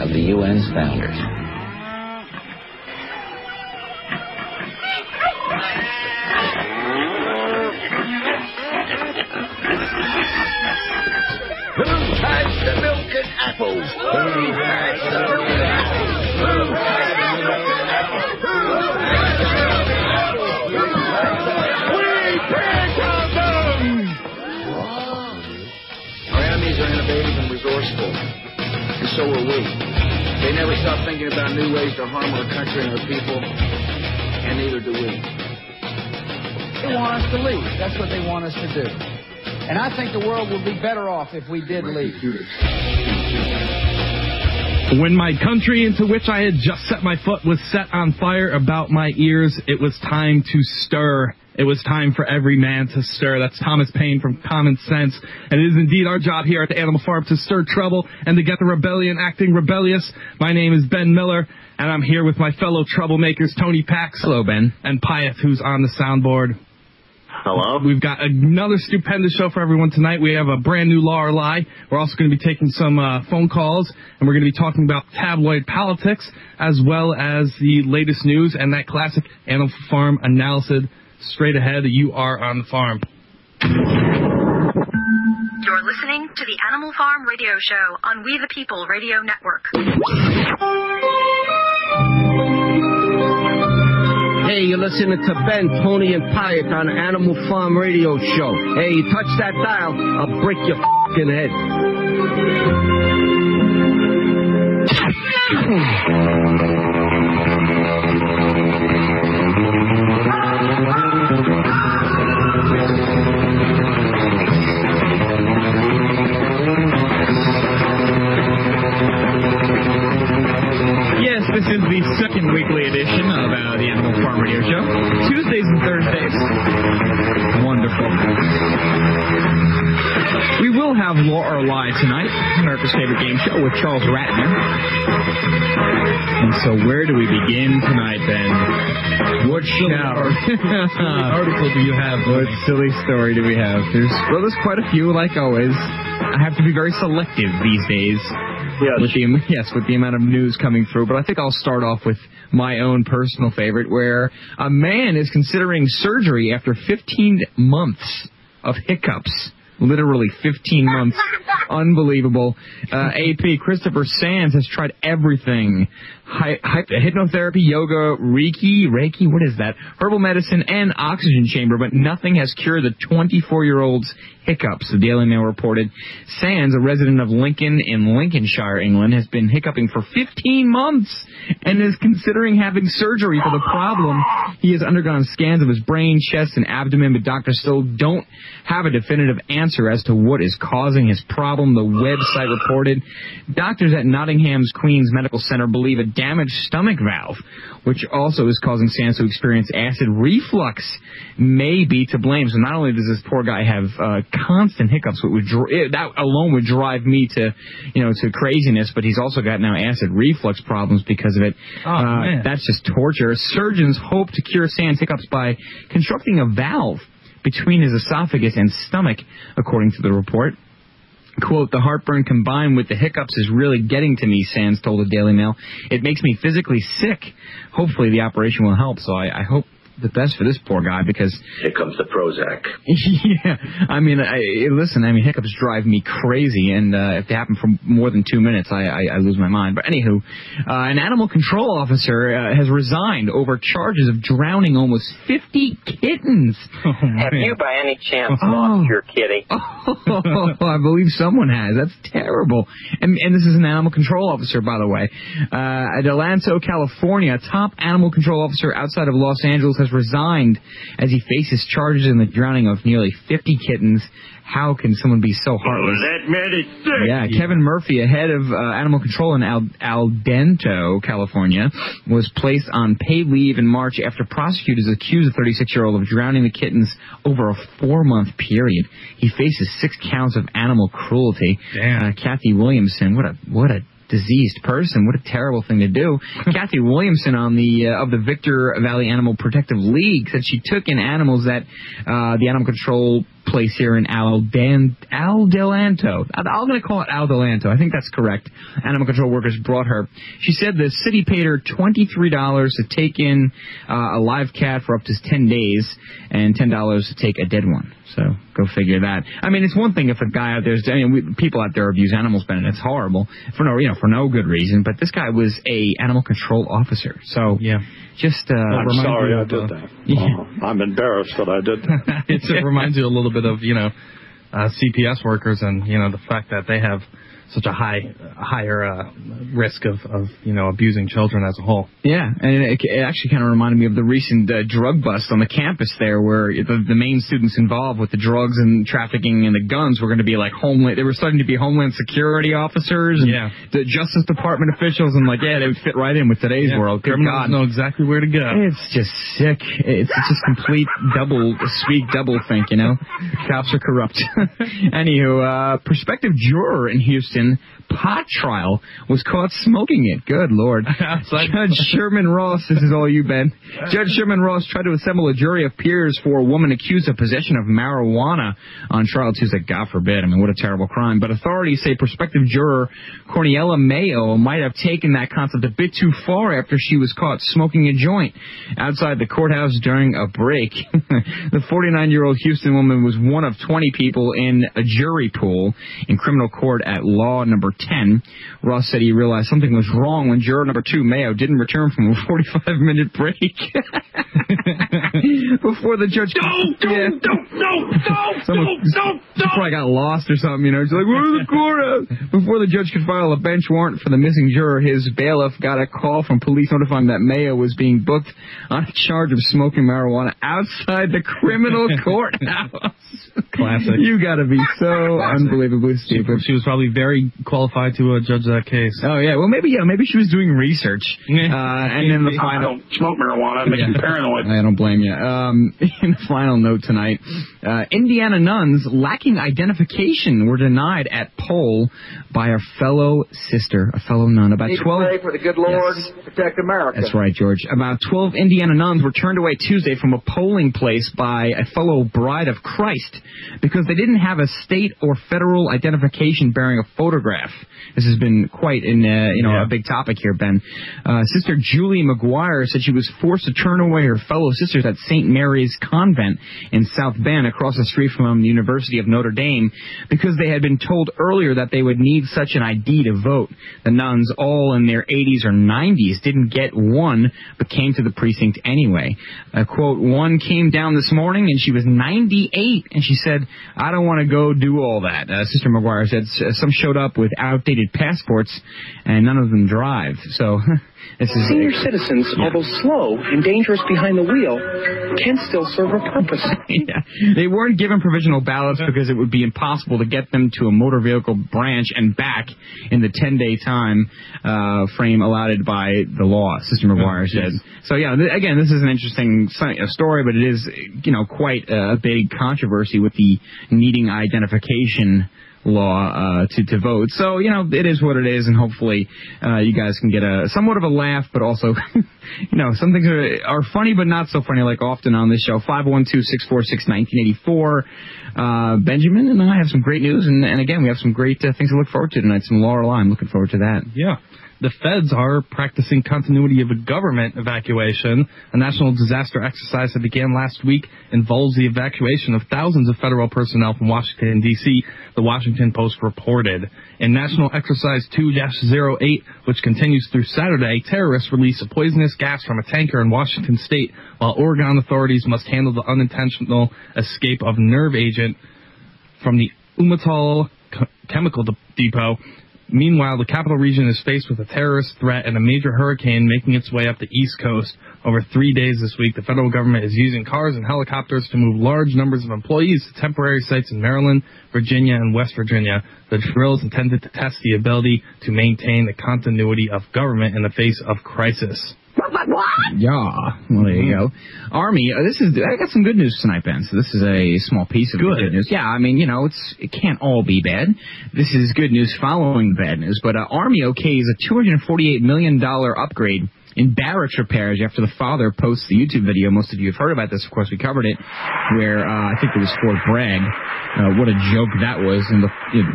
of the UN's founders. Who has the milk and apples? Who has the milk and apples? Who has the milk and apples? Who has the milk and apples? Who has the milk and apples? We pick on them! Our enemies are innovative and resourceful, and so are we. They never stop thinking about new ways to harm our country and our people, and neither do we. They want us to leave. That's what they want us to do. And I think the world would be better off if we did leave. When my country into which I had just set my foot was set on fire about my ears, it was time to stir. It was time for every man to stir. That's Thomas Paine from Common Sense. And it is indeed our job here at the Animal Farm to stir trouble and to get the rebellion acting rebellious. My name is Ben Miller, and I'm here with my fellow troublemakers, Tony Paxloben and Pyeth, who's on the soundboard. Hello. We've got another stupendous show for everyone tonight. We have a brand new Law or Lie. We're also going to be taking some phone calls, and we're going to be talking about tabloid politics as well as the latest news and that classic Animal Farm analysis. Straight ahead, you are on the farm. You're listening to the Animal Farm Radio Show on We the People Radio Network. Hey, you're listening to Ben, Tony, and Pyeth on Animal Farm Radio Show. Hey, you touch that dial, I'll break your f***ing head. Yes, this is the second weekly edition of the Animal Farm Radio Show, Tuesdays and Thursdays. Wonderful. We will have Law or Lie tonight, America's favorite game show with Charles Ratner. And so where do we begin tonight, Ben? What shower? What article do you have? What silly story do we have? There's quite a few, like always. I have to be very selective these days. Yes. With the amount of news coming through. But I think I'll start off with my own personal favorite, where a man is considering surgery after 15 months of hiccups. Literally 15 months. Unbelievable. AP Christopher Sands has tried everything. Hypnotherapy, yoga, Reiki, what is that? Herbal medicine and oxygen chamber, but nothing has cured the 24-year-old's hiccups, the Daily Mail reported. Sands, a resident of Lincoln in Lincolnshire, England, has been hiccuping for 15 months and is considering having surgery for the problem. He has undergone scans of his brain, chest, and abdomen, but doctors still don't have a definitive answer as to what is causing his problem, the website reported. Doctors at Nottingham's Queen's Medical Center believe a damaged stomach valve, which also is causing Sands to experience acid reflux, may be to blame. So not only does this poor guy have constant hiccups, that alone would drive me to, to craziness. But he's also got now acid reflux problems because of it. Oh, that's just torture. Surgeons hope to cure Sands' hiccups by constructing a valve between his esophagus and stomach, according to the report. Quote, the heartburn combined with the hiccups is really getting to me, Sands told the Daily Mail. It makes me physically sick. Hopefully the operation will help, so I hope the best for this poor guy, because... Here comes the Prozac. Yeah. I mean, hiccups drive me crazy, and if they happen for more than 2 minutes, I lose my mind. But anywho, an animal control officer has resigned over charges of drowning almost 50 kittens. Oh, have you by any chance lost your kitty? Oh, I believe someone has. That's terrible. And this is an animal control officer, by the way. At Alanzo, California, a top animal control officer outside of Los Angeles has has resigned as he faces charges in the drowning of nearly 50 kittens. How can someone be so heartless? Oh, that man is sick. Yeah, Kevin Murphy, a head of animal control in Al Dento, California, was placed on paid leave in March after prosecutors accused the 36-year-old of drowning the kittens over a 4-month period. He faces 6 counts of animal cruelty. Damn. Kathy Williamson, what a diseased person. What a terrible thing to do. Kathy Williamson on the of the Victor Valley Animal Protective League said she took in animals that the animal control place here in Al Delanto. I'm going to call it Al Delanto. I think that's correct. Animal control workers brought her. She said the city paid her $23 to take in a live cat for up to 10 days and $10 to take a dead one. So go figure that. I mean, it's one thing if a guy out there's, I mean, people out there abuse animals, Ben, and it's horrible for no good reason. But this guy was a animal control officer. So yeah, just I'm sorry I did that. Yeah. I'm embarrassed that I did that. It reminds you a little bit of CPS workers and the fact that they have such a higher risk of abusing children as a whole. Yeah, and it actually kind of reminded me of the recent drug bust on the campus there, where the main students involved with the drugs and trafficking and the guns were going to be like homeland. They were starting to be Homeland Security officers and the Justice Department officials, and they would fit right in with today's world. Good God, know exactly where to go. It's just sick. It's just complete double think. Cops are corrupt. Anywho, prospective juror in Houston. Pot trial was caught smoking it. Good Lord. Judge Sherman Ross, this is all you, Ben. Judge Sherman Ross tried to assemble a jury of peers for a woman accused of possession of marijuana on trial Tuesday. God forbid. I mean, what a terrible crime. But authorities say prospective juror Corniella Mayo might have taken that concept a bit too far after she was caught smoking a joint outside the courthouse during a break. The 49-year-old Houston woman was one of 20 people in a jury pool in criminal court at Law number 10. Ross said he realized something was wrong when juror number 2, Mayo, didn't return from a 45-minute break. Before the judge... No! She probably got lost or something, She's like, where's the courthouse? Before the judge could file a bench warrant for the missing juror, his bailiff got a call from police notifying that Mayo was being booked on a charge of smoking marijuana outside the criminal courthouse. Classic. You gotta be so unbelievably stupid. She was probably very qualified to judge that case. Oh, yeah. Well, maybe she was doing research. And then the final... I don't smoke marijuana. It makes me paranoid. I don't blame you. In the final note tonight, Indiana nuns lacking identification were denied at poll by a fellow sister, a fellow nun. About 12... pray for the good Lord to protect America. That's right, George. About 12 Indiana nuns were turned away Tuesday from a polling place by a fellow bride of Christ because they didn't have a state or federal identification bearing a photograph. This has been quite a big topic here, Ben. Sister Julie McGuire said she was forced to turn away her fellow sisters at St. Mary's Convent in South Bend, across the street from the University of Notre Dame, because they had been told earlier that they would need such an ID to vote. The nuns, all in their 80s or 90s, didn't get one, but came to the precinct anyway. Quote, one came down this morning, and she was 98, and she said, I don't want to go do all that. Sister McGuire said some showed up with outdated passports, and none of them drive. So... Senior citizens, although slow and dangerous behind the wheel, can still serve a purpose. They weren't given provisional ballots because it would be impossible to get them to a motor vehicle branch and back in the 10-day time frame allotted by the law, Sister McGuire said. So, again, this is an interesting story, but it is, quite a big controversy with the needing identification law to vote. So, it is what it is, and hopefully you guys can get a somewhat of a laugh, but also, some things are funny but not so funny, like often on this show. 512-646-1984. Benjamin and I have some great news, and again, we have some great things to look forward to tonight. Some Law or Lie. I'm looking forward to that. Yeah. The feds are practicing continuity of a government evacuation. A national disaster exercise that began last week involves the evacuation of thousands of federal personnel from Washington, D.C., the Washington Post reported. In National Exercise 2-08, which continues through Saturday, terrorists release a poisonous gas from a tanker in Washington State, while Oregon authorities must handle the unintentional escape of nerve agent from the Umatall Chemical Depot Meanwhile, the capital region is faced with a terrorist threat and a major hurricane making its way up the East Coast. Over 3 days this week, the federal government is using cars and helicopters to move large numbers of employees to temporary sites in Maryland, Virginia, and West Virginia. The drills intended to test the ability to maintain the continuity of government in the face of crisis. Yeah, well, there you go. Army, I got some good news tonight, Ben. So this is a small piece of good news. Yeah, I mean, you know, it can't all be bad. This is good news following bad news. But Army okays a $248 million upgrade in barracks repairs after the father posts the YouTube video. Most of you have heard about this. Of course, we covered it, where I think it was Fort Bragg. What a joke that was. And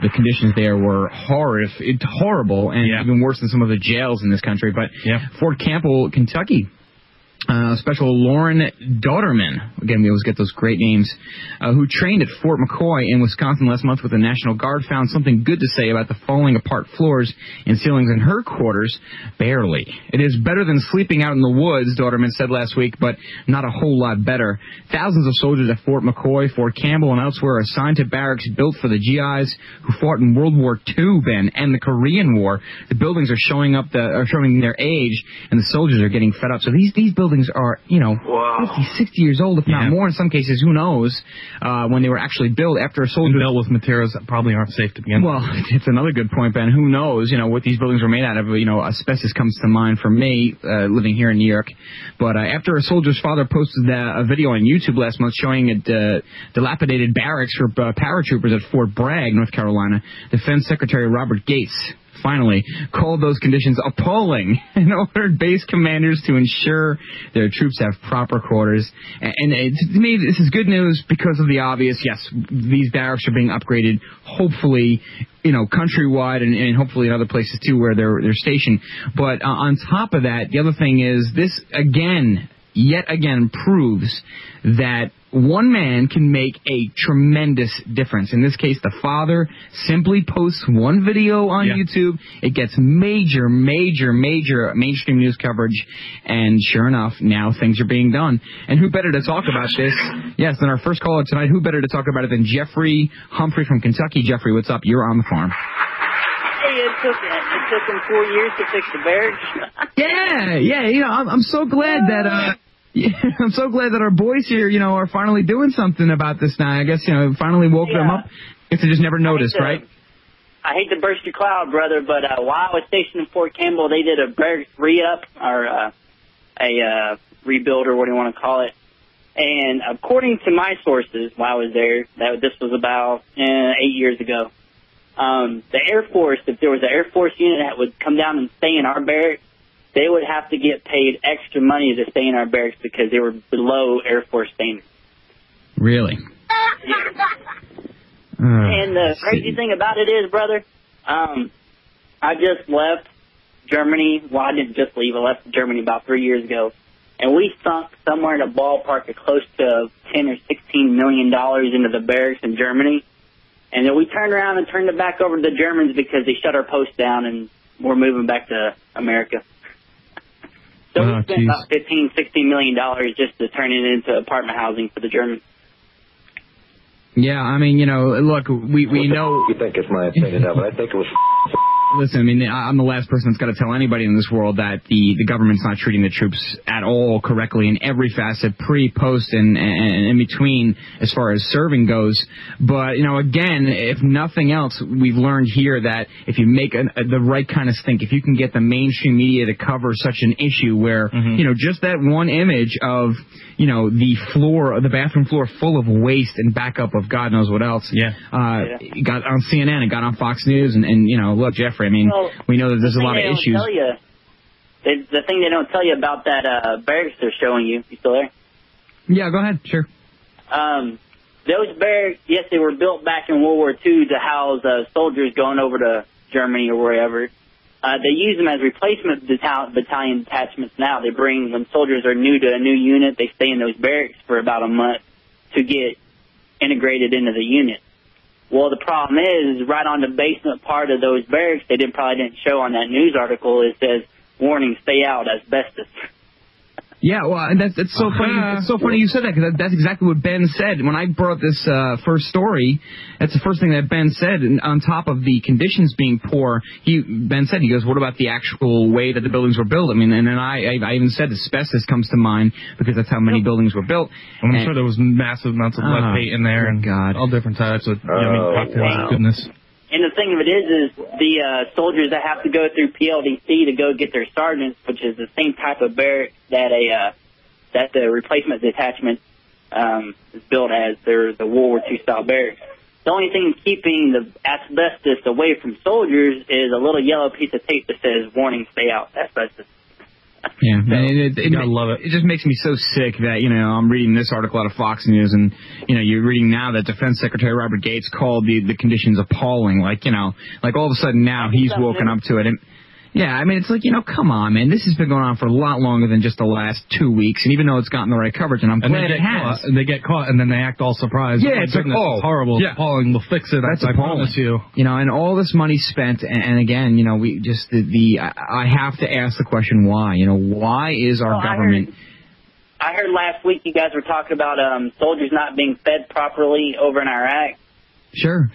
the conditions there were horrible and even worse than some of the jails in this country. But Fort Campbell, Kentucky. Special Lauren Dauterman, again, we always get those great names, who trained at Fort McCoy in Wisconsin last month with the National Guard, found something good to say about the falling apart floors and ceilings in her quarters. Barely. It is better than sleeping out in the woods, Dauterman said last week, but not a whole lot better. Thousands of soldiers at Fort McCoy, Fort Campbell, and elsewhere are assigned to barracks built for the GIs who fought in World War II, Ben, and the Korean War. The buildings are showing their age, and the soldiers are getting fed up. So these buildings are, 50, 60 years old, if not more in some cases. Who knows when they were actually built after a soldier... built with materials that probably aren't safe to begin with. Well, it's another good point, Ben. Who knows, what these buildings were made out of. Asbestos comes to mind for me, living here in New York. But after a soldier's father posted a video on YouTube last month showing a dilapidated barracks for paratroopers at Fort Bragg, North Carolina, Defense Secretary Robert Gates finally called those conditions appalling and ordered base commanders to ensure their troops have proper quarters. And to me, this is good news because of the obvious. Yes, these barracks are being upgraded, hopefully, countrywide and hopefully in other places, too, where they're stationed. But on top of that, the other thing is this, yet again, proves that one man can make a tremendous difference. In this case, the father simply posts one video on YouTube. It gets major mainstream news coverage. And sure enough, now things are being done. And who better to talk about this? Yes, than our first caller tonight. Who better to talk about it than Jeffrey Humphrey from Kentucky? Jeffrey, what's up? You're on the farm. It took him 4 years to fix the barracks. I'm so glad that... I'm so glad that our boys here, are finally doing something about this now. I guess, finally woke them up. If they just never noticed, right? I hate to burst your cloud, brother, but while I was stationed in Fort Campbell, they did a rebuild or what do you want to call it. And according to my sources, while I was there, this was about 8 years ago. The Air Force, if there was an Air Force unit that would come down and stay in our barracks, they would have to get paid extra money to stay in our barracks because they were below Air Force standards. Really? Yeah. And the crazy thing about it is, brother, I just left Germany. Well, I didn't just leave. I left Germany about 3 years ago. And we sunk somewhere in a ballpark of close to $10 or $16 million into the barracks in Germany. And then we turned around and turned it back over to the Germans because they shut our post down and we're moving back to America. So we spent about $15-16 million just to turn it into apartment housing for the Germans. Yeah, I mean, look, we know. You think it's my opinion of it? I think it was. Listen, I mean, I'm the last person that's got to tell anybody in this world that the government's not treating the troops at all correctly in every facet, pre, post, and in between as far as serving goes. But, again, if nothing else, we've learned here that if you make the right kind of stink, if you can get the mainstream media to cover such an issue where, just that one image of, the bathroom floor full of waste and backup of God knows what else, got on CNN and got on Fox News and look, Jeffrey, we know that there's a lot of issues. The thing they don't tell you about that barracks they're showing you. You still there? Yeah, go ahead. Sure. Those barracks, yes, they were built back in World War II to house soldiers going over to Germany or wherever. They use them as replacement battalion detachments now. They bring, when soldiers are new to a new unit, they stay in those barracks for about a month to get integrated into the unit. Well, the problem is, right on the basement part of those barracks, they probably didn't show on that news article, it says, warning, stay out, asbestos. Yeah, well, that's so funny. It's so funny you said that, because that's exactly what Ben said when I brought this first story. That's the first thing that Ben said. And on top of the conditions being poor, Ben said, "What about the actual way that the buildings were built?" I mean, and then I even said asbestos comes to mind because that's how many buildings were built. And I'm sure there was massive amounts of lead paint in there and all different types of yummy cocktails and goodness. And the thing of it is the soldiers that have to go through PLDC to go get their sergeants, which is the same type of barrack that the replacement detachment is built as. They're the World War II style barracks. The only thing keeping the asbestos away from soldiers is a little yellow piece of tape that says "Warning, stay out, asbestos." Yeah, I love it. It just makes me so sick that, I'm reading this article out of Fox News and, you're reading now that Defense Secretary Robert Gates called the conditions appalling. Like all of a sudden now he's woken up to it. And, yeah, I mean, it's like, come on, man. This has been going on for a lot longer than just the last 2 weeks. And even though it's gotten the right coverage, and I'm glad it has. And they get caught, and then they act all surprised. Yeah, it's like, oh, horrible. Yeah. Appalling. We'll fix it. That's appalling. I promise you. And all this money spent, and again, we just, I have to ask the question, why? Why is our government... I heard last week you guys were talking about soldiers not being fed properly over in Iraq. Sure.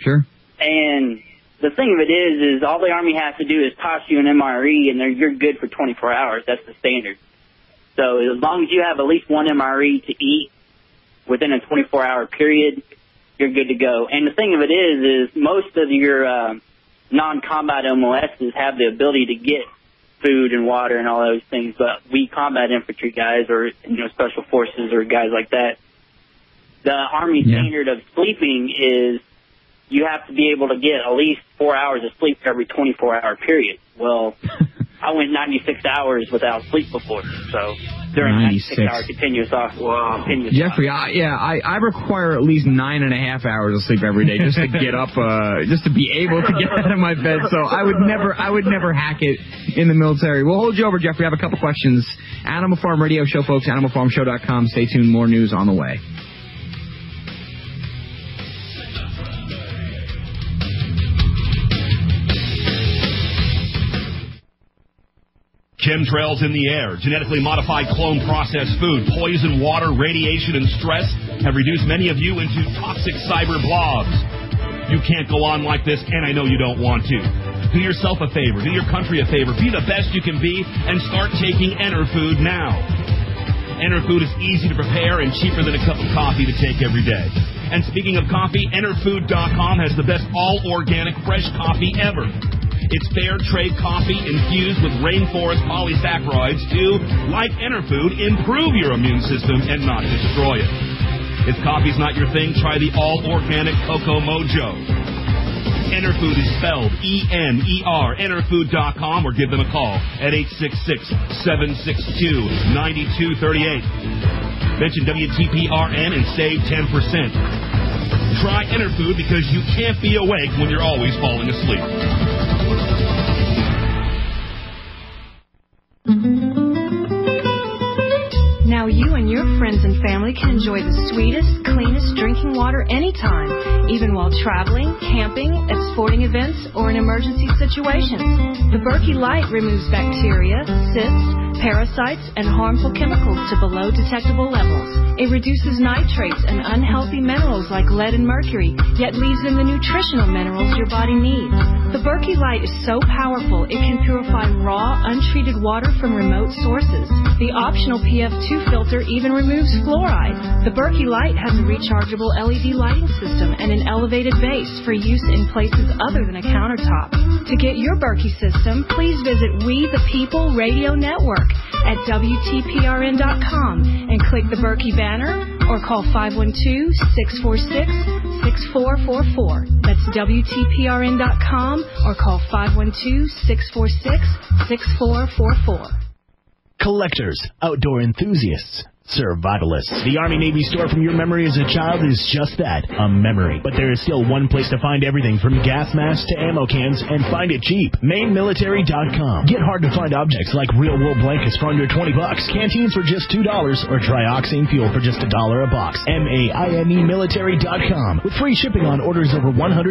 And... the thing of it is all the Army has to do is toss you an MRE, and you're good for 24 hours. That's the standard. So as long as you have at least one MRE to eat within a 24-hour period, you're good to go. And the thing of it is most of your non-combat MOSs have the ability to get food and water and all those things, but we combat infantry guys or special forces or guys like that, the Army standard of sleeping is you have to be able to get at least 4 hours of sleep every 24-hour period. Well, I went 96 hours without sleep before, so during 96-hour continuous off. Wow. Jeffrey, I require at least 9.5 hours of sleep every day just to get up, just to be able to get out of my bed. So I would never hack it in the military. We'll hold you over, Jeffrey. I have a couple questions. Animal Farm Radio Show, folks, animalfarmshow.com. Stay tuned. More news on the way. Chemtrails in the air, genetically modified clone processed food, poison water, radiation, and stress have reduced many of you into toxic cyber blobs. You can't go on like this, and I know you don't want to. Do yourself a favor, do your country a favor, be the best you can be, and start taking Enerfood now. Enerfood is easy to prepare and cheaper than a cup of coffee to take every day. And speaking of coffee, Enerfood.com has the best all-organic fresh coffee ever. It's fair trade coffee infused with rainforest polysaccharides to, like Enerfood, improve your immune system and not destroy it. If coffee's not your thing, try the all-organic Cocoa Mojo. Enerfood is spelled E-N-E-R, Enerfood.com, or give them a call at 866-762-9238. Mention WTPRN and save 10%. Try Enerfood because you can't be awake when you're always falling asleep. Now you and your friends and family can enjoy the sweetest, cleanest drinking water anytime, even while traveling, camping, at sporting events, or in emergency situations. The Berkey Light removes bacteria, cysts, parasites, and harmful chemicals to below detectable levels. It reduces nitrates and unhealthy minerals like lead and mercury, yet leaves in the nutritional minerals your body needs. The Berkey Light is so powerful, it can purify raw, untreated water from remote sources. The optional PF2 filter even removes fluoride. The Berkey Light has a rechargeable LED lighting system and an elevated base for use in places other than a countertop. To get your Berkey system, please visit We the People Radio Network at WTPRN.com and click the Berkey banner or call 512-646-6444. That's WTPRN.com or call 512-646-6444. Collectors, outdoor enthusiasts, Survivalists. The Army Navy store from your memory as a child is just that, a memory. But there is still one place to find everything from gas masks to ammo cans, and find it cheap. MaineMilitary.com. Get hard to find objects like real wool blankets for under $20, canteens for just $2, or trioxane fuel for just $1 a box. MaineMilitary.com with free shipping on orders over $100,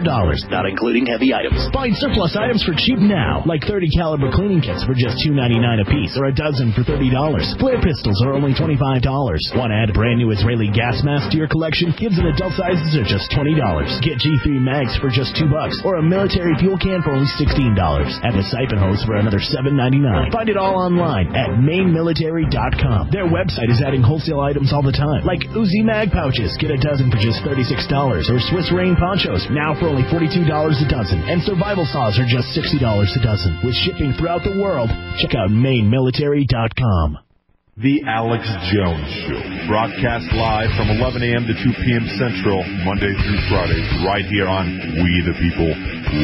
not including heavy items. Find surplus items for cheap now, like 30 caliber cleaning kits for just $2.99 a piece, or a dozen for $30. Flare pistols are only $25. Want to add a brand new Israeli gas mask to your collection? Kids in adult sizes are just $20. Get G3 mags for just $2, or a military fuel can for only $16. And a siphon hose for another $7.99. Find it all online at MaineMilitary.com. Their website is adding wholesale items all the time, like Uzi mag pouches. Get a dozen for just $36, or Swiss rain ponchos now for only $42 a dozen, and survival saws are just $60 a dozen. With shipping throughout the world, check out MaineMilitary.com. The Alex Jones Show, broadcast live from 11 a.m. to 2 p.m. Central, Monday through Friday, right here on We the People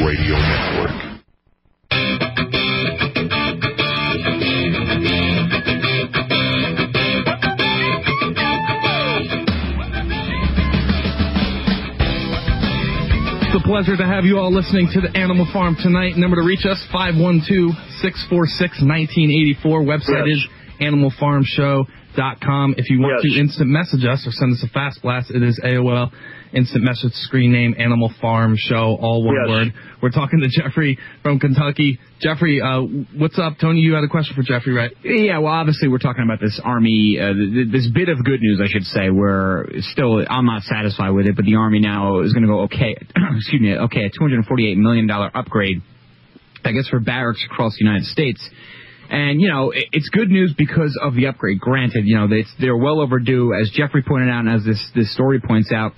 Radio Network. It's a pleasure to have you all listening to the Animal Farm tonight. Number to reach us, 512-646-1984. Website is animalfarmshow.com. If you want to instant message us or send us a fast blast, it is AOL instant message, screen name, Animal Farm Show, all one word. We're talking to Jeffrey from Kentucky. Jeffrey, what's up? Tony, you had a question for Jeffrey, right? Yeah, well, obviously we're talking about this Army, this bit of good news, I should say, where still I'm not satisfied with it, but the Army now is going to go, a $248 million upgrade, I guess, for barracks across the United States. And, you know, it's good news because of the upgrade. Granted, you know, they're well overdue. As Jeffrey pointed out and as this story points out,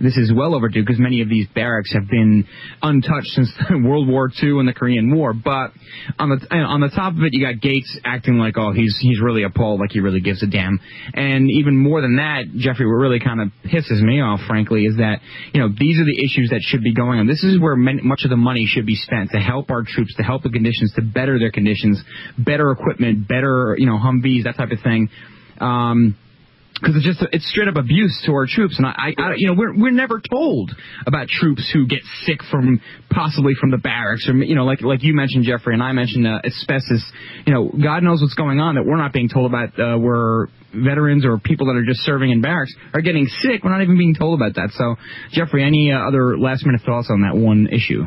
this is well overdue because many of these barracks have been untouched since World War II and the Korean War. But on the top of it, you got Gates acting like, oh, he's really appalled, like he really gives a damn. And even more than that, Jeffrey, what really kind of pisses me off, frankly, is that, you know, these are the issues that should be going on. This is where much of the money should be spent to help our troops, to help the conditions, to better their conditions, better equipment, better, you know, Humvees, that type of thing. Because it's straight up abuse to our troops, and I you know, we're never told about troops who get sick from the barracks, or, you know, like you mentioned, Jeffrey, and I mentioned asbestos. You know, God knows what's going on that we're not being told about. Where veterans or people that are just serving in barracks are getting sick, we're not even being told about that. So, Jeffrey, any other last minute thoughts on that one issue?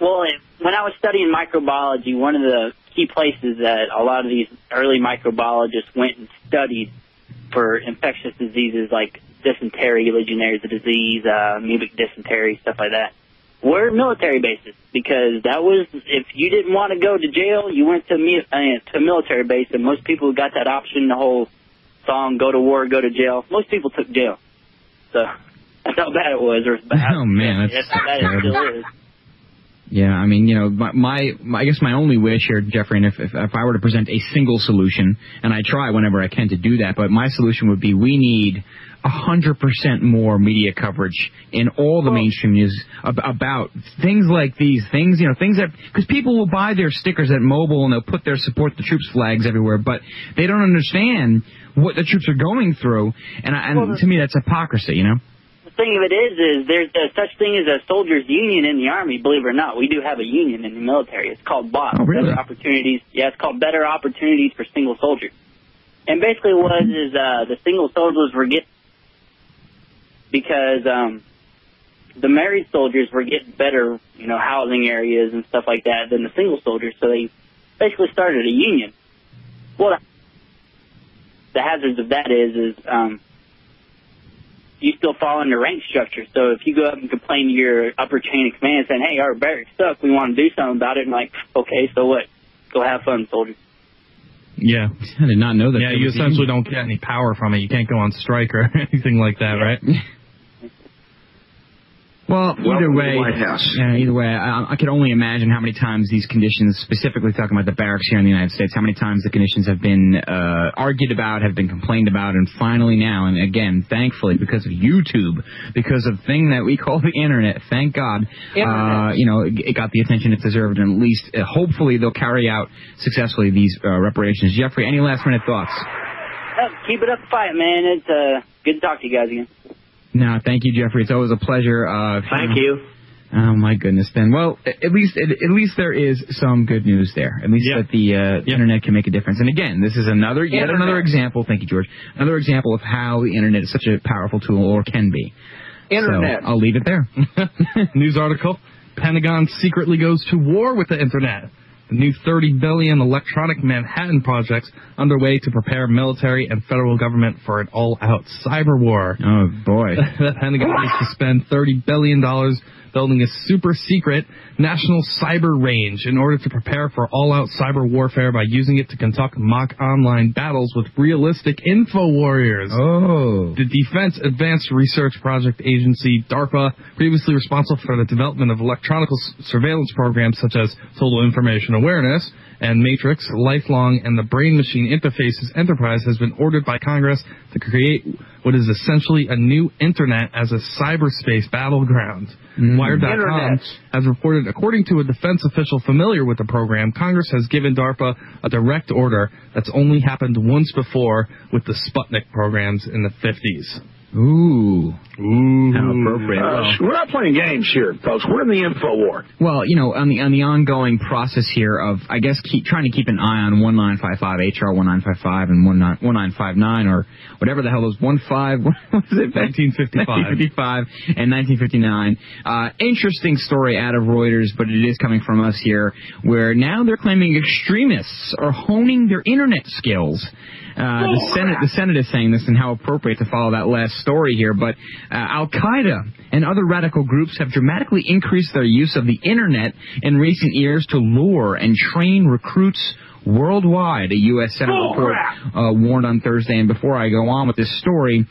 Well, when I was studying microbiology, one of the key places that a lot of these early microbiologists went and studied for infectious diseases like dysentery, Legionnaire's disease, amoebic dysentery, stuff like that, were military bases, because that was, if you didn't want to go to jail, you went to a military base, and most people got that option, the whole song, go to war, go to jail. Most people took jail. So that's how bad it was. Oh, man, that's how bad it still is. Yeah, I mean, you know, my I guess my only wish here, Jeffrey, and if I were to present a single solution, and I try whenever I can to do that, but my solution would be we need 100% more media coverage in all the mainstream news about things like these, things, you know, things that, because people will buy their stickers at Mobile and they'll put their support the troops flags everywhere, but they don't understand what the troops are going through, and to me that's hypocrisy, you know? Thing of it is there's such thing as a soldiers union in the Army. Believe it or not, we do have a union in the military. It's called BOP. Oh, really? Better opportunities. Yeah, it's called Better Opportunities for Single Soldiers. And basically what is the single soldiers were getting, because the married soldiers were getting better, you know, housing areas and stuff like that than the single soldiers. So they basically started a union. Well, the hazards of that is you still fall under rank structure. So if you go up and complain to your upper chain of command saying, hey, our barracks suck, we want to do something about it, and like, okay, so what? Go have fun, soldier. Yeah. I did not know that. Yeah, you essentially don't get any power from it. You can't go on strike or anything like that, right? Well, either way, I could only imagine how many times these conditions, specifically talking about the barracks here in the United States, how many times the conditions have been argued about, have been complained about, and finally now, and again, thankfully, because of YouTube, because of thing that we call the internet, thank God, you know, it got the attention it deserved, and at least, hopefully, they'll carry out successfully these reparations. Jeffrey, any last-minute thoughts? Keep it up the fight, man. It's good to talk to you guys again. No, thank you, Jeffrey. It's always a pleasure. Thank you. Oh my goodness, Ben. Well, at least there is some good news there. At least that the internet can make a difference. And again, this is another another example. Thank you, George. Another example of how the internet is such a powerful tool, or can be. Internet. So I'll leave it there. News article: Pentagon secretly goes to war with the internet. The new $30 billion electronic Manhattan projects underway to prepare military and federal government for an all-out cyber war. Oh, boy. The Pentagon is to spend $30 billion building a super-secret national cyber range in order to prepare for all-out cyber warfare by using it to conduct mock online battles with realistic info warriors. Oh. The Defense Advanced Research Project Agency, DARPA, previously responsible for the development of electronic surveillance programs such as Total Information Awareness and Matrix, Lifelong, and the Brain Machine Interfaces Enterprise, has been ordered by Congress to create what is essentially a new internet as a cyberspace battleground. Wired.com has reported, according to a defense official familiar with the program, Congress has given DARPA a direct order that's only happened once before with the Sputnik programs in the 50s. Ooh. Ooh. How appropriate. We're not playing games here, folks. We're in the info war. Well, you know, on the ongoing process here of, I guess, trying to keep an eye on 1955, HR 1955 and 1959 or whatever the hell those 15, what was it? 1955 and 1959. Interesting story out of Reuters, but it is coming from us here, where now they're claiming extremists are honing their internet skills. The Senate is saying this, and how appropriate to follow that last story here, but Al-Qaeda and other radical groups have dramatically increased their use of the internet in recent years to lure and train recruits worldwide, a U.S. Senate report warned on Thursday. And before I go on with this story,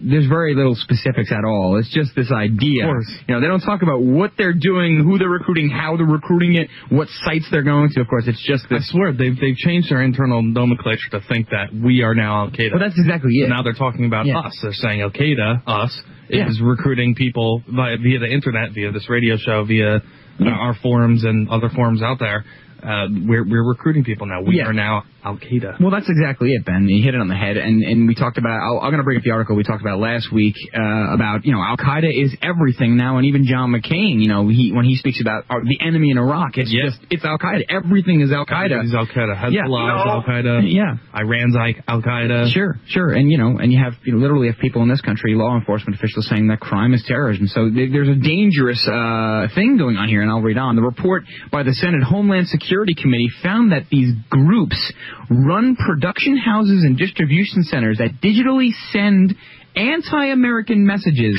there's very little specifics at all. It's just this idea. Of course. You know, they don't talk about what they're doing, who they're recruiting, how they're recruiting it, what sites they're going to. Of course, it's just this. I swear, they've changed their internal nomenclature to think that we are now Al-Qaeda. Well, that's exactly it. So now they're talking about us. They're saying Al-Qaeda, us, is recruiting people via the internet, via this radio show, via our forums and other forums out there. We're recruiting people now. We are now Al-Qaeda. Well, that's exactly it, Ben. You hit it on the head. And we talked about, I'm going to bring up the article we talked about last week about, you know, Al-Qaeda is everything now. And even John McCain, you know, when he speaks about the enemy in Iraq, it's just, it's Al-Qaeda. Everything is Al-Qaeda. It's Al-Qaeda. Hezbollah is Al-Qaeda. Yeah. Iran's Al-Qaeda. Sure. And, you know, and you literally have people in this country, law enforcement officials, saying that crime is terrorism. So there's a dangerous thing going on here, and I'll read on. The report by the Senate Homeland Security Committee found that these groups run production houses and distribution centers that digitally send anti-American messages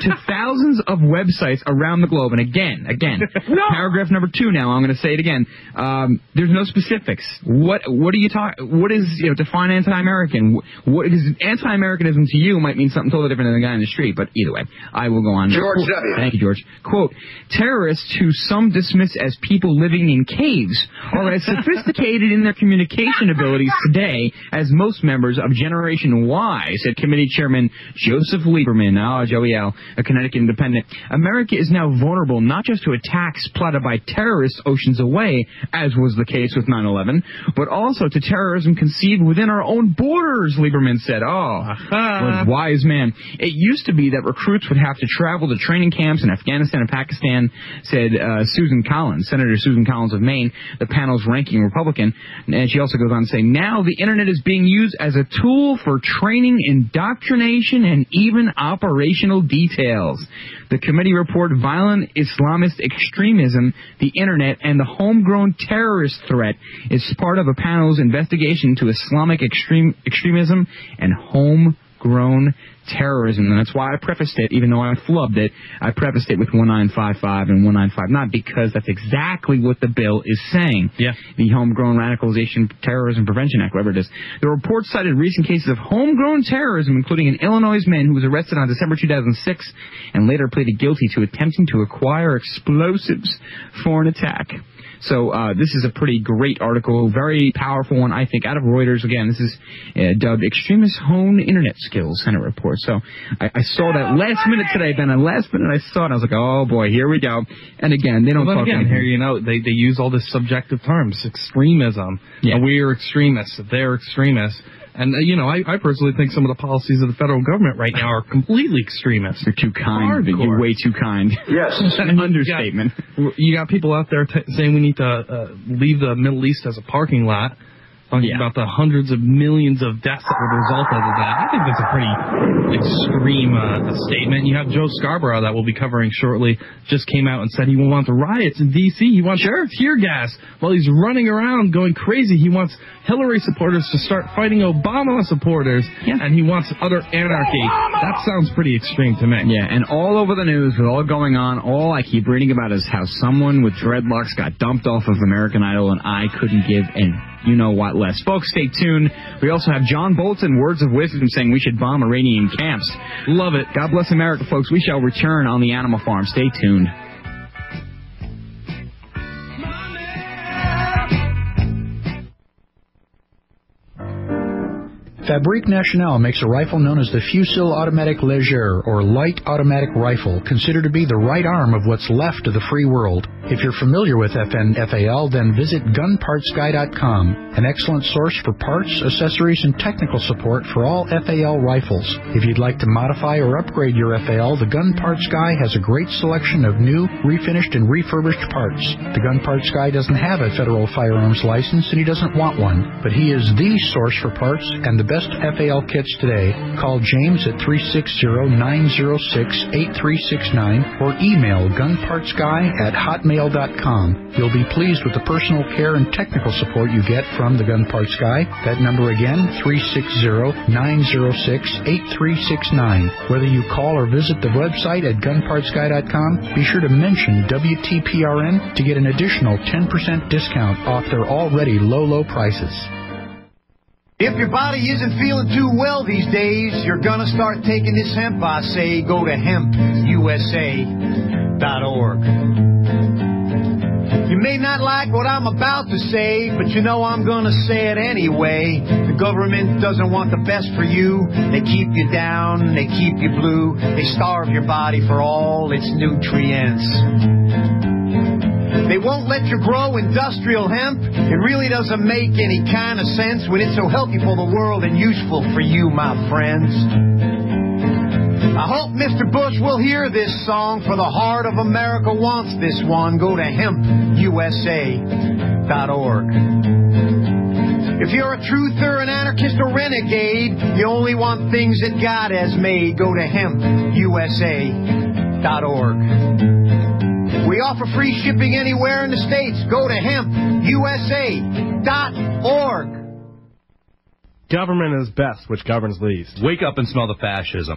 to thousands of websites around the globe. And again, paragraph number 2 now, I'm going to say it again. There's no specifics. What are you talking? What is, you know, define anti-American? What is anti-Americanism to you might mean something totally different than the guy in the street, but either way, I will go on. George W. Thank you, George. Quote, terrorists who some dismiss as people living in caves are as sophisticated in their communication abilities today as most members of Generation Y, said committee chairman Joseph Lieberman, Joey L., a Connecticut independent. America is now vulnerable not just to attacks plotted by terrorists oceans away, as was the case with 9/11, but also to terrorism conceived within our own borders, Lieberman said. Was wise man. It used to be that recruits would have to travel to training camps in Afghanistan and Pakistan, said Senator Susan Collins of Maine, the panel's ranking Republican. And she also goes on to say, now the internet is being used as a tool for training, indoctrination, and even operational details. The committee report, Violent Islamist Extremism, the Internet, and the Homegrown Terrorist Threat, is part of a panel's investigation to Islamic extremism and homegrown terrorism. And that's why I prefaced it, even though I flubbed it, I prefaced it with 1955 and 1959, because that's exactly what the bill is saying. Yeah. The Homegrown Radicalization Terrorism Prevention Act, whatever it is. The report cited recent cases of homegrown terrorism, including an Illinois man who was arrested on December 2006 and later pleaded guilty to attempting to acquire explosives for an attack. So this is a pretty great article, very powerful one, I think, out of Reuters. Again, this is dubbed Extremists Hone Internet Skills, Senate report. So I saw that last minute today, Ben. Last minute I saw it. I was like, oh, boy, here we go. And again, they don't talk about it. Here, you know, they use all these subjective terms, extremism. Yeah. And we are extremists. They're extremists. And, you know, I personally think some of the policies of the federal government right now are completely extremist. You're too kind. You're way too kind. Yes. An understatement. You got people out there saying we need to leave the Middle East as a parking lot, talking about the hundreds of millions of deaths that would result out of that. I think that's a pretty extreme statement. You have Joe Scarborough that we'll be covering shortly, just came out and said he wants riots in D.C. He wants tear gas while he's running around going crazy. He wants Hillary supporters to start fighting Obama supporters, and he wants utter anarchy. Obama! That sounds pretty extreme to me. Yeah, and all over the news with all going on, all I keep reading about is how someone with dreadlocks got dumped off of American Idol, and I couldn't give an you know what less. Folks, stay tuned. We also have John Bolton, words of wisdom, saying we should bomb Iranian camps. Love it. God bless America, folks. We shall return on the Animal Farm. Stay tuned. Fabrique Nationale makes a rifle known as the Fusil Automatique Léger, or Light Automatic Rifle, considered to be the right arm of what's left of the free world. If you're familiar with FNFAL, then visit GunPartsGuy.com, an excellent source for parts, accessories, and technical support for all FAL rifles. If you'd like to modify or upgrade your FAL, the Gun Parts Guy has a great selection of new, refinished, and refurbished parts. The Gun Parts Guy doesn't have a federal firearms license, and he doesn't want one, but he is the source for parts and the best FAL kits today. Call James at 360-906-8369 or email gunpartsguy@hotmail.com. You'll be pleased with the personal care and technical support you get from the Gun Parts Guy. That number again, 360-906-8369. Whether you call or visit the website at gunpartsguy.com, be sure to mention WTPRN to get an additional 10% discount off their already low, low prices. If your body isn't feeling too well these days, you're going to start taking this hemp, I say. Go to HempUSA.org. You may not like what I'm about to say, but you know I'm going to say it anyway. The government doesn't want the best for you. They keep you down. They keep you blue. They starve your body for all its nutrients. They won't let you grow industrial hemp. It really doesn't make any kind of sense when it's so healthy for the world and useful for you, my friends. I hope Mr. Bush will hear this song, for the heart of America wants this one. Go to HempUSA.org. If you're a truther, an anarchist, or renegade, you only want things that God has made. Go to HempUSA.org. We offer free shipping anywhere in the States. Go to HempUSA.org. Government is best, which governs least. Wake up and smell the fascism.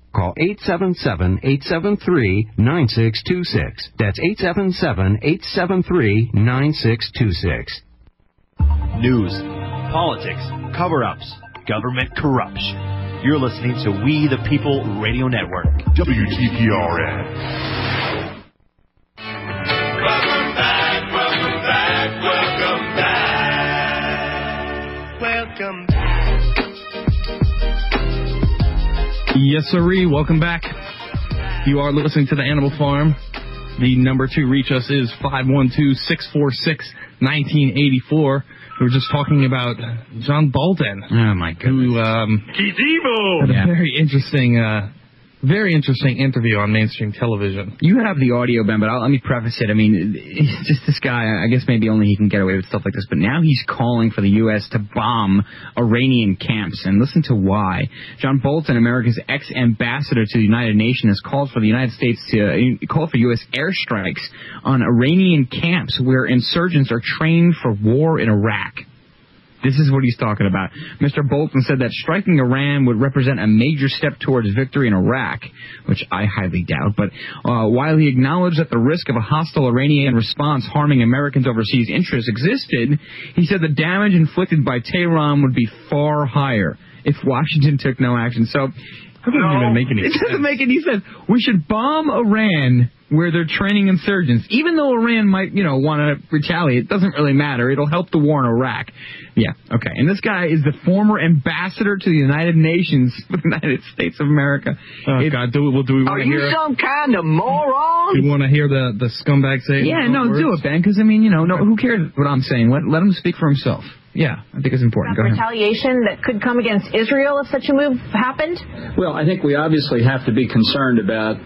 Call 877-873-9626. That's 877-873-9626. News, politics, cover-ups, government corruption. You're listening to We the People Radio Network. WTPRN. Yes, sirree. Welcome back. You are listening to The Animal Farm. The number to reach us is 512-646-1984. We were just talking about John Bolton. Oh, my goodness. Who, he's evil! Had a very interesting interview on mainstream television. You have the audio, Ben, but let me preface it. I mean, it's just this guy, I guess maybe only he can get away with stuff like this, but now he's calling for the U.S. to bomb Iranian camps, and listen to why. John Bolton, America's ex-ambassador to the United Nations, has called for the United States to call for U.S. airstrikes on Iranian camps where insurgents are trained for war in Iraq. This is what he's talking about. Mr. Bolton said that striking Iran would represent a major step towards victory in Iraq, which I highly doubt. But while he acknowledged that the risk of a hostile Iranian response harming Americans' overseas interests existed, he said the damage inflicted by Tehran would be far higher if Washington took no action. So that doesn't even make any sense. It doesn't make any sense. We should bomb Iran where they're training insurgents. Even though Iran might, you know, want to retaliate, it doesn't really matter. It'll help the war in Iraq. Yeah, okay. And this guy is the former ambassador to the United Nations for the United States of America. Do we want to hear... Are you some kind of moron? Do you want to hear the scumbag say... Yeah, no, words? Do it, Ben, because, I mean, you know, no, who cares what I'm saying? Let him speak for himself. Yeah, I think it's important. Go ahead. Retaliation that could come against Israel if such a move happened? Well, I think we obviously have to be concerned about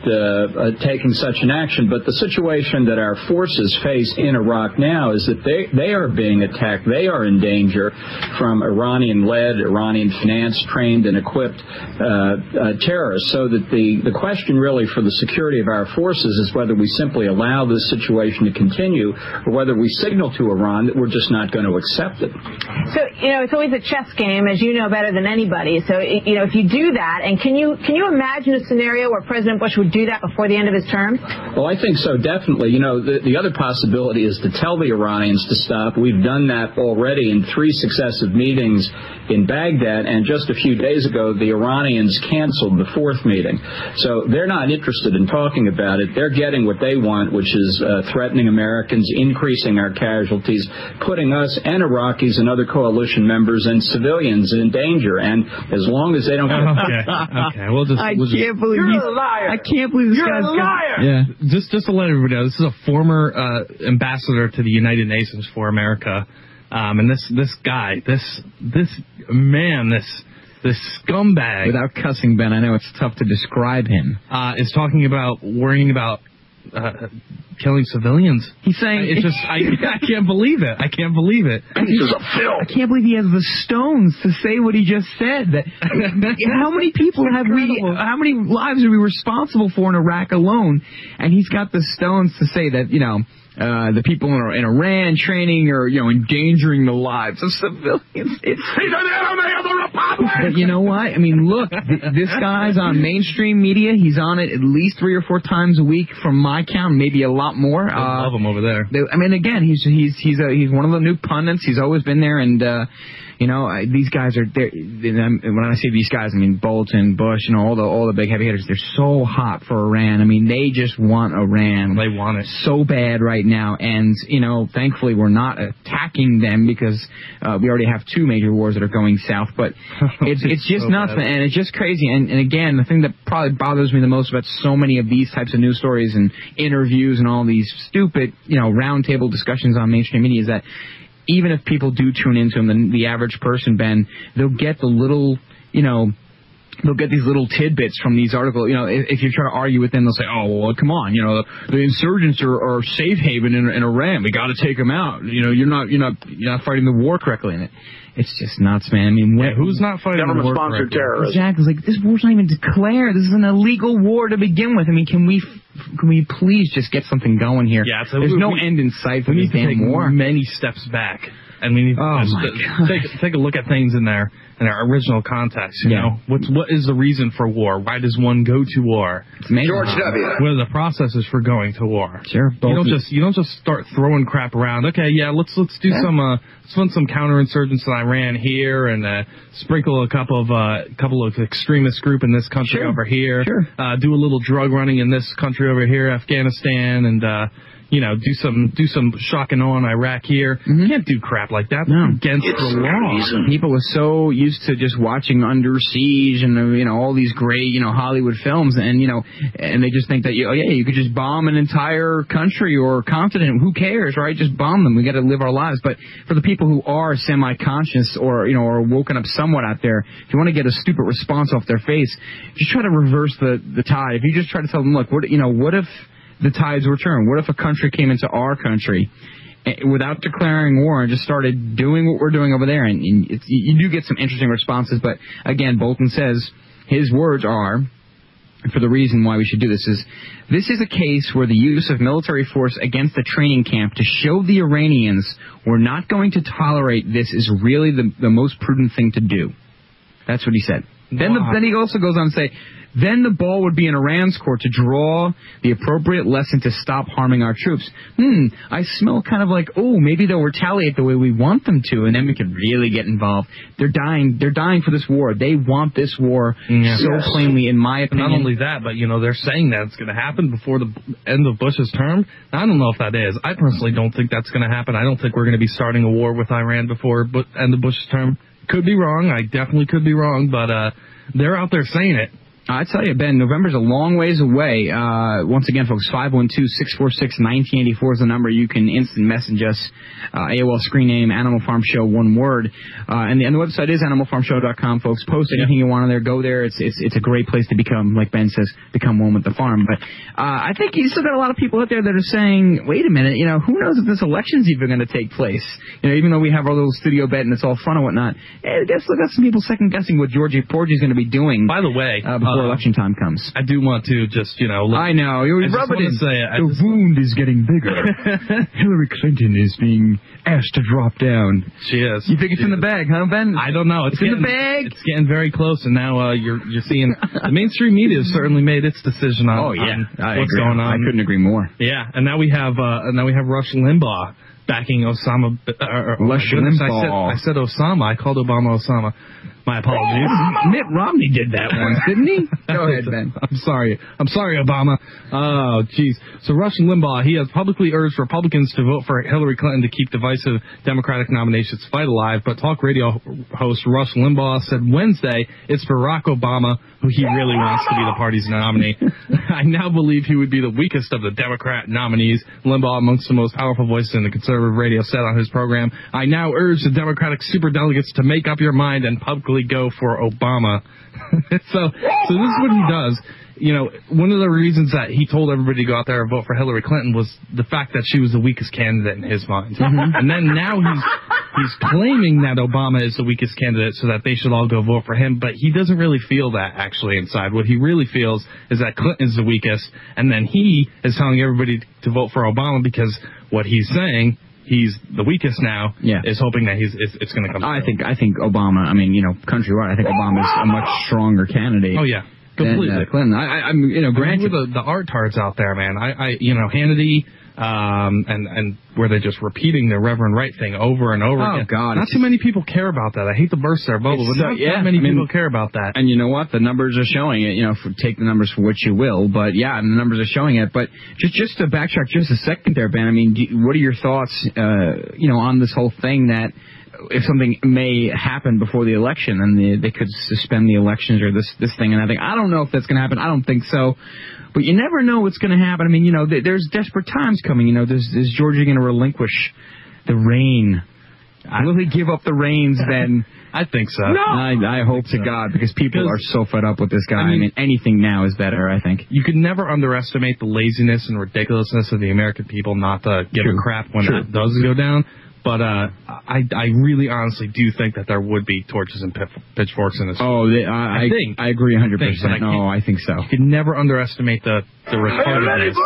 taking such an action, but the situation that our forces face in Iraq now is that they are being attacked. They are in danger from Iranian-led, Iranian-financed, trained, and equipped terrorists, so that the question really for the security of our forces is whether we simply allow this situation to continue or whether we signal to Iran that we're just not going to accept it. So, you know, it's always a chess game, as you know better than anybody. So, you know, if you do that, and can you imagine a scenario where President Bush would do that before the end of his term? Well, I think so, definitely. You know, the other possibility is to tell the Iranians to stop. We've done that already in 3 successive meetings in Baghdad, and just a few days ago, the Iranians canceled the 4th meeting. So they're not interested in talking about it. They're getting what they want, which is threatening Americans, increasing our casualties, putting us and Iraqis and other coalition members and civilians in danger, and as long as they don't... Okay, we'll just... You're a liar! I can't believe this guy's... You're a liar! Yeah, just to let everybody know, this is a former ambassador to the United Nations for America, and this guy, this scumbag... Without cussing, Ben, I know it's tough to describe him. Is talking about worrying about killing civilians. He's saying it's just, I can't believe it. I can't believe it. Pieces of film. I can't believe he has the stones to say what he just said. How many people have we, how many lives are we responsible for in Iraq alone? And he's got the stones to say that, you know, the people in Iran training or, you know, endangering the lives of civilians. He's an enemy of the Republic! But you know what? I mean, look, this guy's on mainstream media. He's on it at least 3 or 4 times a week from my count, maybe a lot more. I love him over there. I mean, again, he's one of the new pundits. He's always been there, and, you know, these guys are there. When I say these guys, I mean Bolton, Bush, and all the big heavy hitters. They're so hot for Iran. I mean, they just want Iran. They want it so bad right now. And you know, thankfully, we're not attacking them because we already have 2 major wars that are going south. But it's just so nuts, and it's just crazy. And again, the thing that probably bothers me the most about so many of these types of news stories and interviews and all these stupid, you know, roundtable discussions on mainstream media is that, even if people do tune into them, the average person, Ben, they'll get the little, you know, they'll get these little tidbits from these articles. You know, if you try to argue with them, they'll say, oh, well, come on, you know, the insurgents are safe haven in Iran. We got to take them out. You know, you're not fighting the war correctly in it. It's just nuts, man. I mean, who's not fighting government war sponsored terrorists? Exactly. It's like, this war's not even declared. This is an illegal war to begin with. I mean, can we please just get something going here? Yeah, absolutely. There's no end in sight for this damn war. We need to take many steps back, and we need to take a look at things in their original context. You know, what is the reason for war? Why does one go to war? George W. What are the processes for going to war? Sure. You don't just start throwing crap around. Okay, yeah, let's do some let's run some counterinsurgents in Iran here, and sprinkle a couple of extremist group in this country over here. Sure. Do a little drug running in this country over here, Afghanistan, and you know, do some shocking on Iraq here. Mm-hmm. You can't do crap like that. No. Against the law. People are so used to just watching Under Siege and, you know, all these great, you know, Hollywood films, and, you know, and they just think that, you could just bomb an entire country or continent. Who cares, right? Just bomb them. We got to live our lives. But for the people who are semi-conscious or, you know, are woken up somewhat out there, if you want to get a stupid response off their face, just try to reverse the tide. If you just try to tell them, look, what if the tides were turned? What if a country came into our country without declaring war and just started doing what we're doing over there? And you do get some interesting responses, but again, Bolton says his words are, for the reason why we should do this is a case where the use of military force against a training camp to show the Iranians we're not going to tolerate this is really the most prudent thing to do. That's what he said. Wow. Then he also goes on to say, then the ball would be in Iran's court to draw the appropriate lesson to stop harming our troops. I smell kind of like, oh, maybe they'll retaliate the way we want them to, and then we could really get involved. They're dying for this war. They want this war so plainly, in my opinion. Not only that, but, you know, they're saying that it's going to happen before the end of Bush's term. I don't know if that is. I personally don't think that's going to happen. I don't think we're going to be starting a war with Iran before the end of Bush's term. Could be wrong. I definitely could be wrong, but they're out there saying it. I tell you, Ben, November's a long ways away. Once again, folks, 512-646-1984 is the number. You can instant message us. AOL screen name, Animal Farm Show, one word. And the website is animalfarmshow.com, folks. Post anything you want on there. Go there. It's a great place to become, like Ben says, become one with the farm. But I think you still got a lot of people out there that are saying, wait a minute, you know, who knows if this election's even going to take place? You know, even though we have our little studio bet and it's all fun and whatnot, that's got some people second-guessing what Georgie Porgy's going to be doing. By the way... before election time comes. I do want to just, you know... I know. You're rubbing it. The wound is getting bigger. Hillary Clinton is being asked to drop down. She is. You think it's in the bag, huh, Ben? I don't know. It's in the bag? It's getting very close, and now you're seeing... the mainstream media has certainly made its decision on what's going on. I couldn't agree more. Yeah, and now we have Rush Limbaugh backing Osama... I said Osama. I called Obama Osama. My apologies. Oh, Mitt Romney did that once, didn't he? Go ahead, Ben. I'm sorry, Obama. Oh, jeez. So Rush Limbaugh, he has publicly urged Republicans to vote for Hillary Clinton to keep divisive Democratic nominations fight alive, but talk radio host Rush Limbaugh said Wednesday it's Barack Obama who he really wants to be the party's nominee. I now believe he would be the weakest of the Democrat nominees. Limbaugh, amongst the most powerful voices in the conservative radio, said on his program, I now urge the Democratic superdelegates to make up your mind and publicly go for Obama. so this is what he does. You know, one of the reasons that he told everybody to go out there and vote for Hillary Clinton was the fact that she was the weakest candidate in his mind. Mm-hmm. And then now he's claiming that Obama is the weakest candidate so that they should all go vote for him, but he doesn't really feel that actually inside. What he really feels is that Clinton is the weakest, and then he is telling everybody to vote for Obama because what he's saying... He's the weakest now. Yeah. Is hoping that it's going to come. I think Obama. I mean, you know, countrywide, I think Obama's a much stronger candidate. Oh yeah, completely. Than Clinton. I'm you know, granted the art tards out there, man. I Hannity. And where they're just repeating the Reverend Wright thing over and over again. Oh, God. Not too many people care about that. I hate to burst their bubble, but not many people care about that. And you know what? The numbers are showing it. You know, take the numbers for what you will, but yeah, the numbers are showing it. But just to backtrack just a second there, Ben, I mean, what are your thoughts, you know, on this whole thing that if something may happen before the election, then they could suspend the elections or this thing and that thing. I don't know if that's going to happen. I don't think so. But you never know what's going to happen. I mean, you know, there's desperate times coming. You know, is Georgia going to relinquish the reign? Will they give up the reins then? I think so. No! I hope to God, because people are so fed up with this guy. I mean, anything now is better, I think. You can never underestimate the laziness and ridiculousness of the American people not to give a crap when it does go down. But I really honestly do think that there would be torches and pitchforks in this. Oh, I agree 100%. I think so. You can never underestimate the retardedness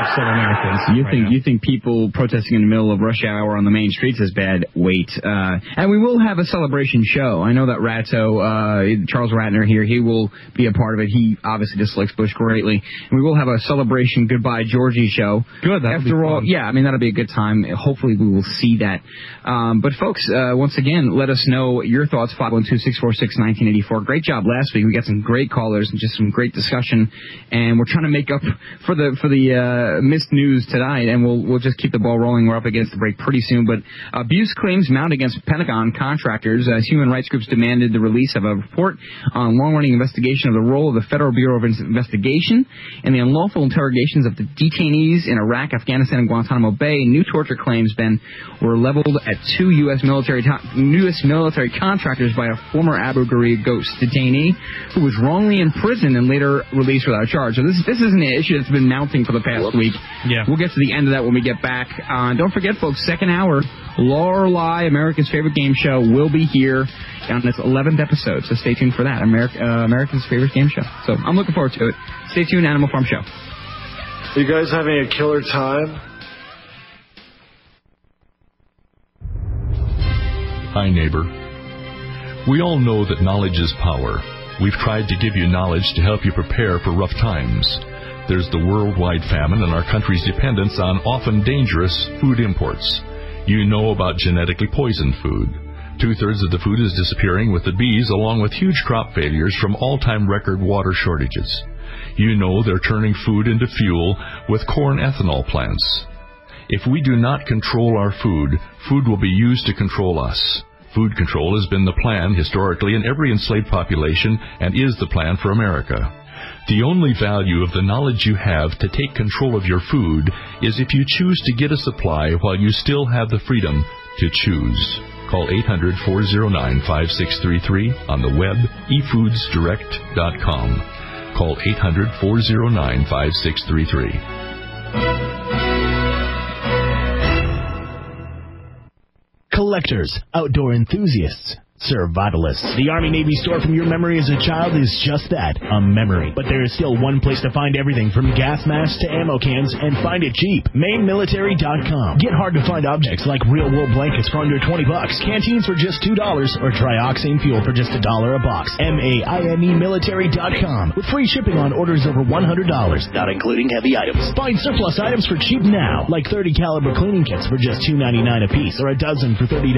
of some Americans. You think people protesting in the middle of rush hour on the main streets is bad? Wait. And we will have a celebration show. I know that Ratto, Charles Ratner here, he will be a part of it. He obviously dislikes Bush greatly. And we will have a celebration Goodbye Georgie show. Good. After all, yeah, I mean, that'll be a good time. Hopefully we will see that. But, folks, once again, let us know your thoughts, 512-646-1984. Great job last week. We got some great callers and just some great discussion, and we're trying to make up for the missed news tonight, and we'll just keep the ball rolling. We're up against the break pretty soon. But abuse claims mount against Pentagon contractors. Human rights groups demanded the release of a report on long-running investigation of the role of the Federal Bureau of Investigation and the unlawful interrogations of the detainees in Iraq, Afghanistan, and Guantanamo Bay. New torture claims, Ben, then were leveled at two U.S. military contractors by a former Abu Ghraib Ghost detainee who was wrongly imprisoned and later released without charge. So this is an issue that's been mounting for the past week. Yeah. We'll get to the end of that when we get back. Don't forget, folks, second hour, Law or Lie, America's favorite game show, will be here on its 11th episode. So stay tuned for that, America's favorite game show. So I'm looking forward to it. Stay tuned, Animal Farm Show. Are you guys having a killer time? Hi, neighbor. We all know that knowledge is power. We've tried to give you knowledge to help you prepare for rough times. There's the worldwide famine and our country's dependence on often dangerous food imports. You know about genetically poisoned food. 2/3 of the food is disappearing with the bees, along with huge crop failures from all-time record water shortages. You know they're turning food into fuel with corn ethanol plants. If we do not control our food, food will be used to control us. Food control has been the plan historically in every enslaved population and is the plan for America. The only value of the knowledge you have to take control of your food is if you choose to get a supply while you still have the freedom to choose. Call 800-409-5633 on the web, efoodsdirect.com. Call 800-409-5633. Collectors, outdoor enthusiasts, survivalists. The Army Navy store from your memory as a child is just that, a memory. But there is still one place to find everything from gas masks to ammo cans, and find it cheap. MaineMilitary.com. Get hard to find objects like real wool blankets for under $20, canteens for just $2, or trioxane fuel for just $1 a box. MaineMilitary.com with free shipping on orders over $100, not including heavy items. Find surplus items for cheap now, like 30 caliber cleaning kits for just $2.99 apiece, or a dozen for $30.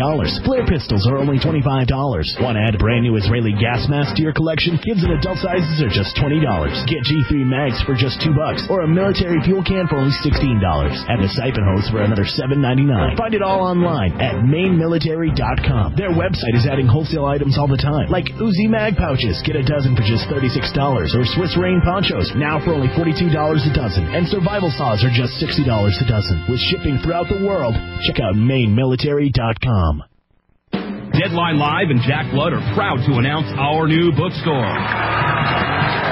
Flare pistols are only $25. Want to add a brand new Israeli gas mask to your collection? Kids in adult sizes are just $20. Get G3 mags for just $2, or a military fuel can for only $16. And a siphon hose for another $7.99. Find it all online at MaineMilitary.com. Their website is adding wholesale items all the time, like Uzi mag pouches. Get a dozen for just $36, or Swiss rain ponchos, now for only $42 a dozen. And survival saws are just $60 a dozen. With shipping throughout the world, check out MaineMilitary.com. Deadline Live and Jack Blood are proud to announce our new bookstore.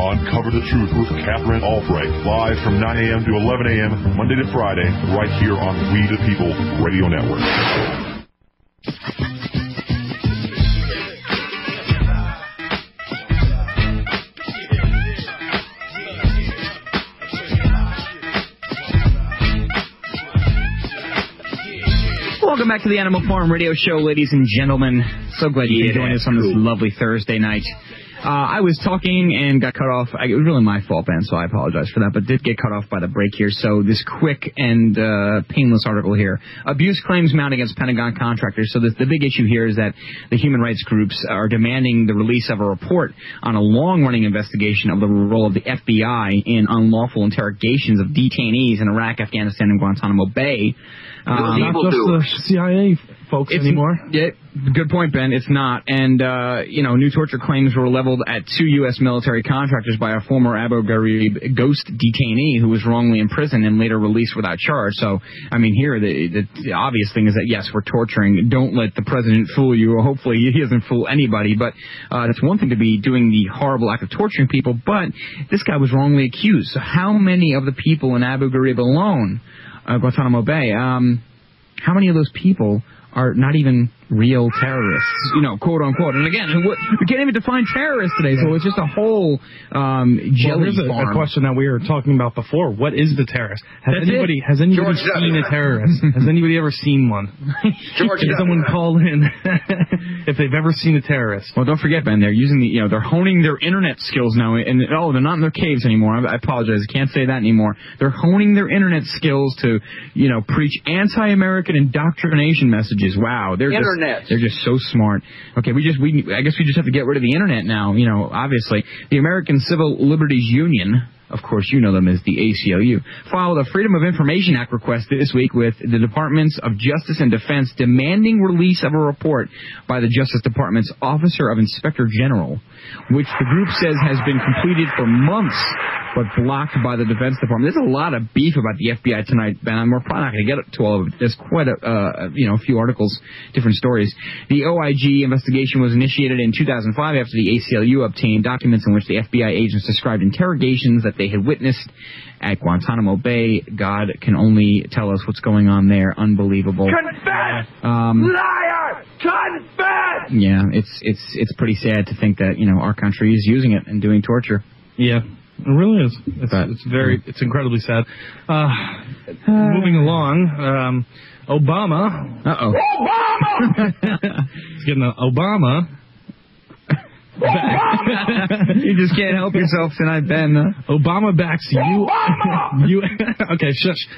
Uncover the Truth with Catherine Albright, live from 9 a.m. to 11 a.m., Monday to Friday, right here on We the People Radio Network. Welcome back to the Animal Farm Radio Show, ladies and gentlemen. So glad you can join us on this lovely Thursday night. I was talking and got cut off. It was really my fault, Ben, so I apologize for that, but did get cut off by the break here. So this quick and painless article here. Abuse claims mount against Pentagon contractors. So the big issue here is that the human rights groups are demanding the release of a report on a long-running investigation of the role of the FBI in unlawful interrogations of detainees in Iraq, Afghanistan, and Guantanamo Bay. Not just the CIA folks anymore. Yeah, good point, Ben. It's not. And, new torture claims were leveled at two U.S. military contractors by a former Abu Ghraib Ghost detainee who was wrongly imprisoned and later released without charge. So, I mean, here the obvious thing is that, yes, we're torturing. Don't let the president fool you. Or hopefully he doesn't fool anybody. But that's one thing to be doing the horrible act of torturing people. But this guy was wrongly accused. So how many of the people in Abu Ghraib alone, Guantanamo Bay, how many of those people are not even real terrorists, you know, quote unquote. And again, we can't even define terrorists today, so it's just a whole jelly farm. Well, there's a question that we were talking about before. What is the terrorist? Has anybody seen a terrorist? Has anybody ever seen one? Did someone call in if they've ever seen a terrorist? Well, don't forget, Ben, they're using they're honing their internet skills now, and they're not in their caves anymore. I apologize, I can't say that anymore. They're honing their internet skills to, preach anti-American indoctrination messages. Wow, they're just so smart. Okay, I guess we just have to get rid of the internet now. Obviously, the American Civil Liberties Union, of course you know them as the ACLU, filed a Freedom of Information Act request this week with the Departments of Justice and Defense demanding release of a report by the Justice Department's Officer of Inspector General, which the group says has been completed for months but blocked by the Defense Department. There's a lot of beef about the FBI tonight, Ben. We're probably not going to get to all of it. There's quite a few articles, different stories. The OIG investigation was initiated in 2005 after the ACLU obtained documents in which the FBI agents described interrogations that they had witnessed at Guantanamo Bay. God can only tell us what's going on there. Unbelievable. Confess! Liar! Confess! Yeah, it's pretty sad to think that, our country is using it and doing torture. Yeah. It really is. It's incredibly sad. Moving along, Obama. Uh-oh. Obama! He's getting an Obama. You just can't help yourself tonight, Ben. Obama backs you. Obama! Okay, shush.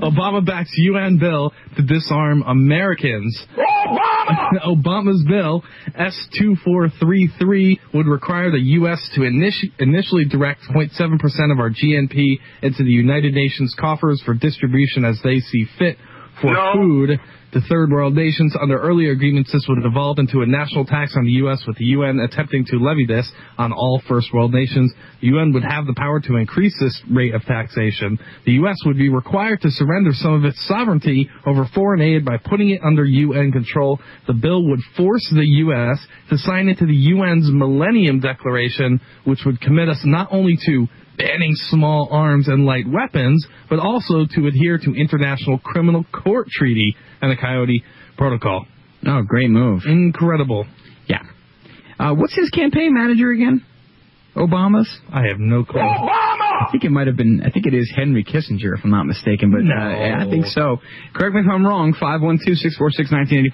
Obama backs UN bill to disarm Americans. Obama! Obama's bill, S-2433, would require the U.S. to initially direct 0.7% of our GNP into the United Nations coffers for distribution as they see fit food to third world nations. Under earlier agreements, this would have evolved into a national tax on the U.S., with the U.N. attempting to levy this on all first world nations. The U.N. would have the power to increase this rate of taxation. The U.S. would be required to surrender some of its sovereignty over foreign aid by putting it under U.N. control. The bill would force the U.S. to sign into the U.N.'s Millennium Declaration, which would commit us not only to banning small arms and light weapons, but also to adhere to International Criminal Court Treaty and the Coyote Protocol. Oh, great move. Incredible. Yeah. What's his campaign manager again? Obama's? I have no clue. Obama! I think it is Henry Kissinger, if I'm not mistaken, but no. I think so. Correct me if I'm wrong. 512-646-1984.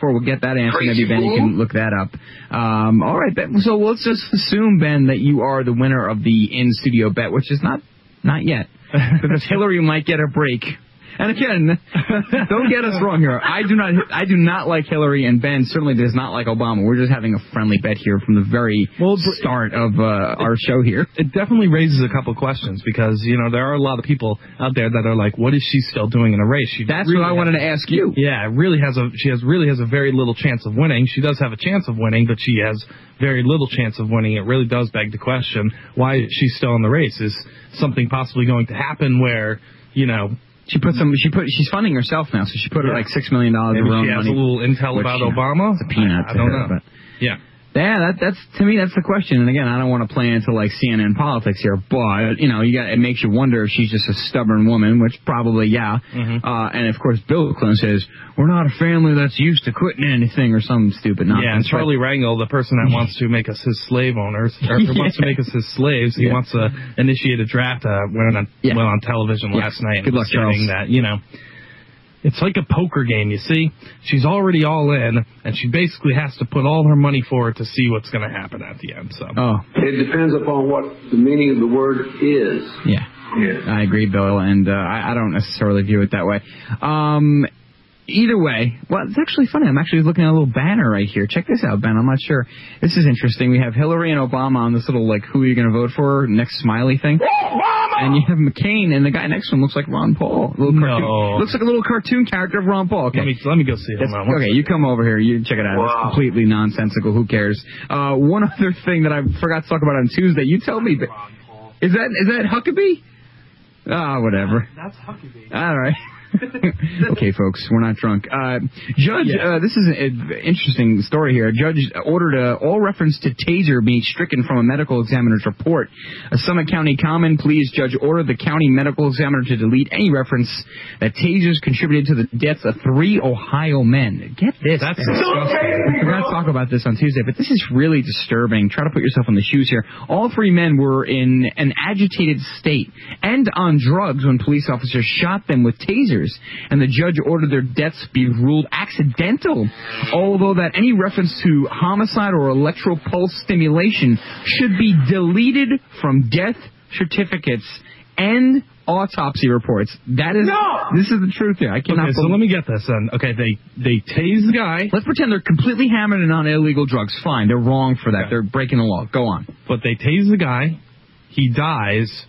We'll get that answer. Maybe, Ben, you can look that up. All right, Ben. So let's just assume, Ben, that you are the winner of the in-studio bet, which is not yet, because Hillary might get a break. And again, don't get us wrong here. I do not like Hillary, and Ben certainly does not like Obama. We're just having a friendly bet here from the very start of our show here. It definitely raises a couple questions because, there are a lot of people out there that are like, what is she still doing in a race? That's what I wanted to ask you. Yeah, she really has a very little chance of winning. She does have a chance of winning, but she has very little chance of winning. It really does beg the question, why is she still in the race? Is something possibly going to happen where, she's funding herself now, so she put like $6 million of her own money. Maybe she has a little intel about Obama. It's a peanut. I don't know. But yeah. Yeah, that's to me that's the question. And again, I don't want to play into like CNN politics here, but it makes you wonder if she's just a stubborn woman, which probably Mm-hmm. And of course, Bill Clinton says we're not a family that's used to quitting anything or some stupid nonsense. Yeah, and Charlie Rangel, the person that wants to make us his slave owners, or wants to make us his slaves, he wants to initiate a draft. Went on television last night. Good luck, Charles. That it's like a poker game, you see? She's already all in, and she basically has to put all her money forward to see what's going to happen at the end. So, it depends upon what the meaning of the word is. Yeah, I agree, Bill, and I don't necessarily view it that way. Either way, well, it's actually funny. I'm actually looking at a little banner right here. Check this out, Ben. I'm not sure. This is interesting. We have Hillary and Obama on this little, who are you going to vote for next smiley thing. Obama! And you have McCain, and the guy next to him looks like Ron Paul. Looks like a little cartoon character of Ron Paul. Okay. Let me go see him. Okay, you come over here. You check it out. Wow. It's completely nonsensical. Who cares? One other thing that I forgot to talk about on Tuesday. You tell me. Ron Paul. Is that Huckabee? Ah, whatever. That's Huckabee. All right. Okay, folks, we're not drunk. Judge, this is an interesting story here. A judge ordered all reference to taser being stricken from a medical examiner's report. A Summit County Common Pleas judge ordered the county medical examiner to delete any reference that tasers contributed to the deaths of 3 Ohio men. Get this. That's disgusting. We're going to talk about this on Tuesday, but this is really disturbing. Try to put yourself in the shoes here. All 3 men were in an agitated state and on drugs when police officers shot them with tasers, and the judge ordered their deaths be ruled accidental, although that any reference to homicide or electrical pulse stimulation should be deleted from death certificates and autopsy reports. That is, this is the truth here. I cannot. Okay, so let me get this then. Okay, they tase the guy. Let's pretend they're completely hammered and on illegal drugs. Fine, they're wrong for that. Okay. They're breaking the law. Go on. But they tase the guy. He dies.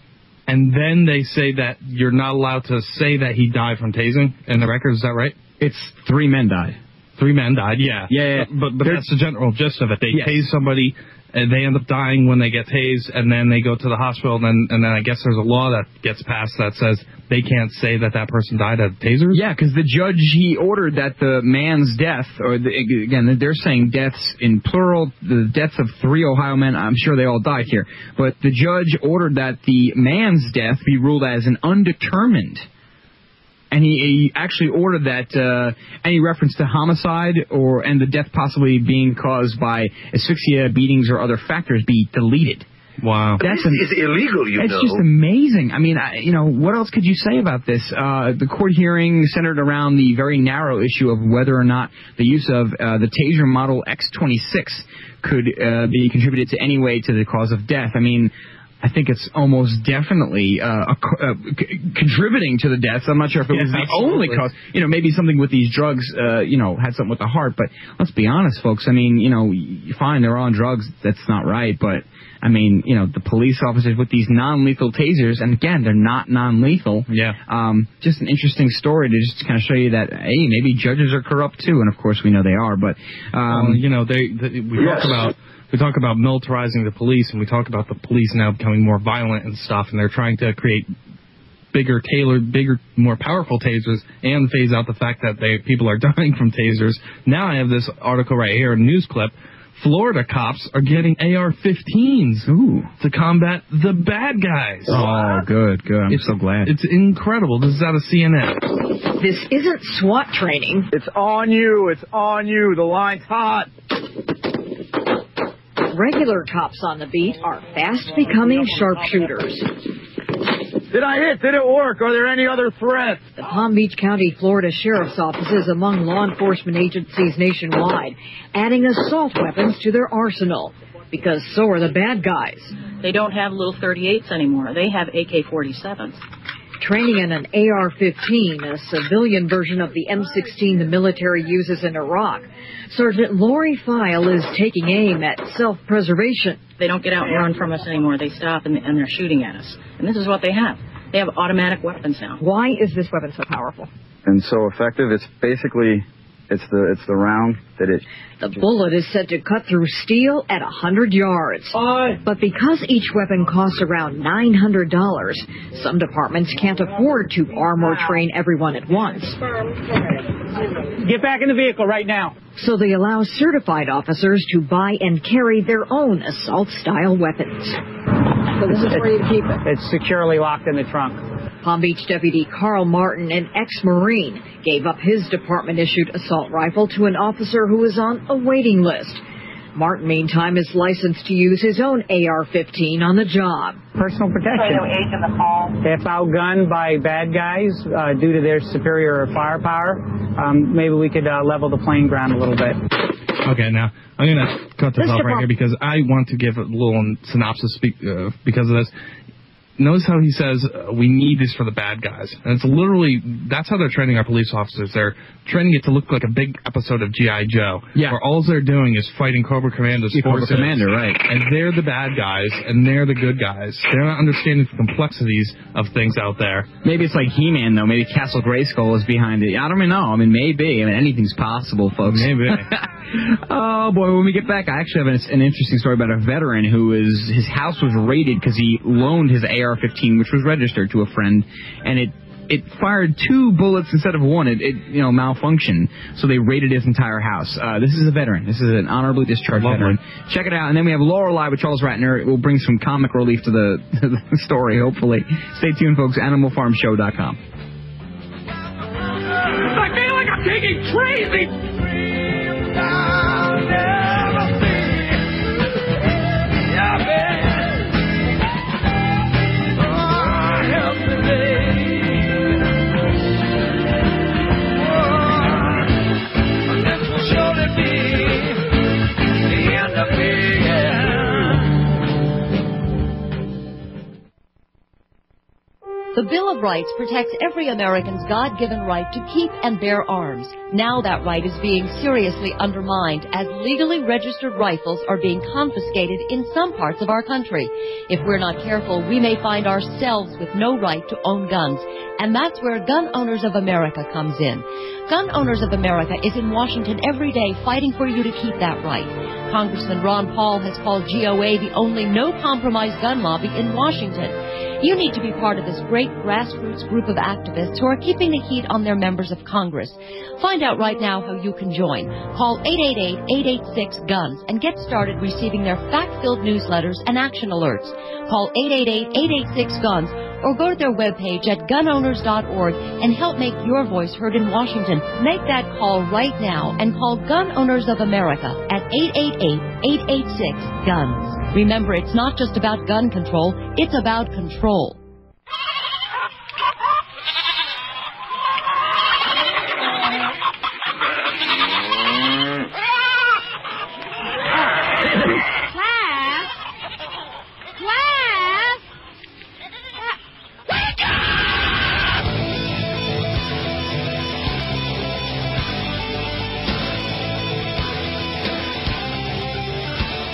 And then they say that you're not allowed to say that he died from tasing in the record. Is that right? It's 3 men died. 3 men died, yeah. Yeah. But that's the general gist of it. They tase somebody, and they end up dying when they get tased, and then they go to the hospital, and then I guess there's a law that gets passed that says they can't say that person died of tasers? Yeah, because the judge, he ordered that the man's death, again, they're saying deaths in plural, the deaths of 3 Ohio men, I'm sure they all died here, but the judge ordered that the man's death be ruled as an undetermined. And he actually ordered that any reference to homicide and the death possibly being caused by asphyxia, beatings, or other factors be deleted. Wow. This is illegal, you know. It's just amazing. I mean, what else could you say about this? The court hearing centered around the very narrow issue of whether or not the use of the Taser Model X26 could be contributed in any way to the cause of death. I mean, I think it's almost definitely contributing to the deaths. I'm not sure if it was the only cause. You know, maybe something with these drugs, had something with the heart. But let's be honest, folks. I mean, fine, they're on drugs. That's not right. But, I mean, the police officers with these non-lethal tasers, and again, they're not non-lethal. Yeah. Just an interesting story to just kind of show you that, hey, maybe judges are corrupt too. And, of course, we know they are. But, we talk about militarizing the police, and we talk about the police now becoming more violent and stuff, and they're trying to create bigger, tailored, more powerful tasers and phase out the fact that people are dying from tasers. Now I have this article right here, a news clip. Florida cops are getting AR-15s to combat the bad guys. Oh, good. I'm so glad. It's incredible. This is out of CNN. This isn't SWAT training. It's on you. It's on you. The line's hot. Regular cops on the beat are fast becoming sharpshooters. Did I hit? Did it work? Are there any other threats? The Palm Beach County, Florida Sheriff's Office is among law enforcement agencies nationwide, adding assault weapons to their arsenal, because so are the bad guys. They don't have little 38s anymore. They have AK-47s. Training in an AR-15, a civilian version of the M16 the military uses in Iraq. Sergeant Lori File is taking aim at self-preservation. They don't get out and run from us anymore. They stop and they're shooting at us. And this is what they have. They have automatic weapons now. Why is this weapon so powerful? And so effective, it's basically... It's the round that it... The bullet is said to cut through steel at 100 yards. But because each weapon costs around $900, some departments can't afford to arm or train everyone at once. Get back in the vehicle right now. So they allow certified officers to buy and carry their own assault-style weapons. So this is where you keep it? It's securely locked in the trunk. Palm Beach Deputy Carl Martin, an ex-Marine, gave up his department-issued assault rifle to an officer who was on a waiting list. Martin, meantime, is licensed to use his own AR-15 on the job. Personal protection. If outgunned by bad guys due to their superior firepower, maybe we could level the playing ground a little bit. Okay, now, I'm going to cut this off right here because I want to give a little synopsis because of this. Notice how he says, we need this for the bad guys. And it's literally, that's how they're training our police officers. They're training it to look like a big episode of G.I. Joe. Yeah. Where all they're doing is fighting Cobra Commander's forces. Cobra Commander, right. And they're the bad guys, and they're the good guys. They're not understanding the complexities of things out there. Maybe it's like He-Man, though. Maybe Castle Grayskull is behind it. I don't even know. I mean, maybe. I mean, anything's possible, folks. Maybe. Oh, boy, when we get back, I actually have an interesting story about a veteran his house was raided because he loaned his AR-15, which was registered to a friend, and it it fired two bullets instead of one. It you know, malfunctioned, so they raided his entire house. This is a veteran. This is an honorably discharged veteran. Check it out. And then we have Law or Lie with Charles Ratner. It will bring some comic relief to the story, hopefully. Stay tuned, folks. AnimalFarmShow.com. I feel like I'm taking The Bill of Rights protects every American's God-given right to keep and bear arms. Now that right is being seriously undermined as legally registered rifles are being confiscated in some parts of our country. If we're not careful, we may find ourselves with no right to own guns. And that's where Gun Owners of America comes in. Gun Owners of America is in Washington every day fighting for you to keep that right. Congressman Ron Paul has called GOA the only no-compromise gun lobby in Washington. You need to be part of this great grassroots group of activists who are keeping the heat on their members of Congress. Find out right now how you can join. Call 888-886-GUNS and get started receiving their fact-filled newsletters and action alerts. Call 888-886-GUNS or go to their webpage at gunowners.org and help make your voice heard in Washington. Make that call right now and call Gun Owners of America at 888-886-GUNS. Remember, it's not just about gun control, it's about control.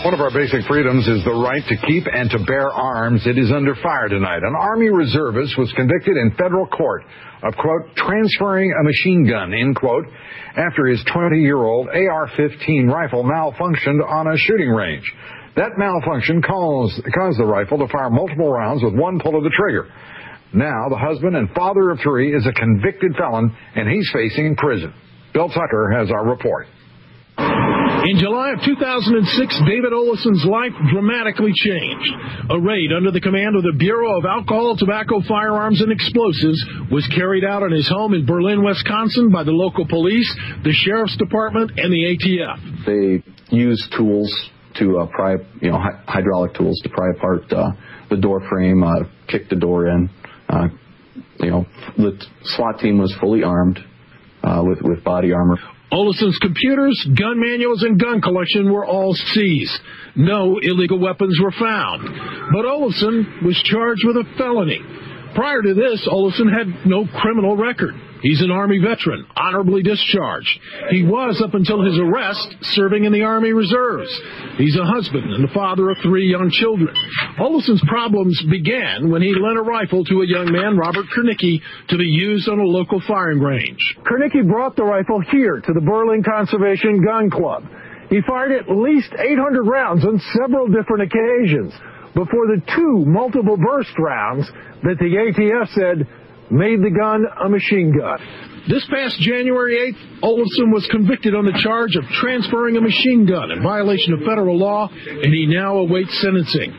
One of our basic freedoms is the right to keep and to bear arms. It is under fire tonight. An Army reservist was convicted in federal court of, quote, transferring a machine gun, end quote, after his 20-year-old AR-15 rifle malfunctioned on a shooting range. That malfunction caused the rifle to fire multiple rounds with one pull of the trigger. Now the husband and father of three is a convicted felon, and he's facing prison. Bill Tucker has our report. In July of 2006, David Olison's life dramatically changed. A raid under the command of the Bureau of Alcohol, Tobacco, Firearms, and Explosives was carried out on his home in Berlin, Wisconsin by the local police, the Sheriff's Department, and the ATF. They used tools to pry, you know, hydraulic tools to pry apart the door frame, kick the door in. You know, the SWAT team was fully armed with body armor. Olison's computers, gun manuals, and gun collection were all seized. No illegal weapons were found. But Olison was charged with a felony. Prior to this, Olison had no criminal record. He's an Army veteran, honorably discharged. He was, up until his arrest, serving in the Army Reserves. He's a husband and the father of three young children. Olison's problems began when he lent a rifle to a young man, Robert Kernicke, to be used on a local firing range. Kernicke brought the rifle here to the Berlin Conservation Gun Club. He fired at least 800 rounds on several different occasions before the two multiple burst rounds that the ATF said made the gun a machine gun. This past January 8th, Olison was convicted on the charge of transferring a machine gun in violation of federal law, and he now awaits sentencing.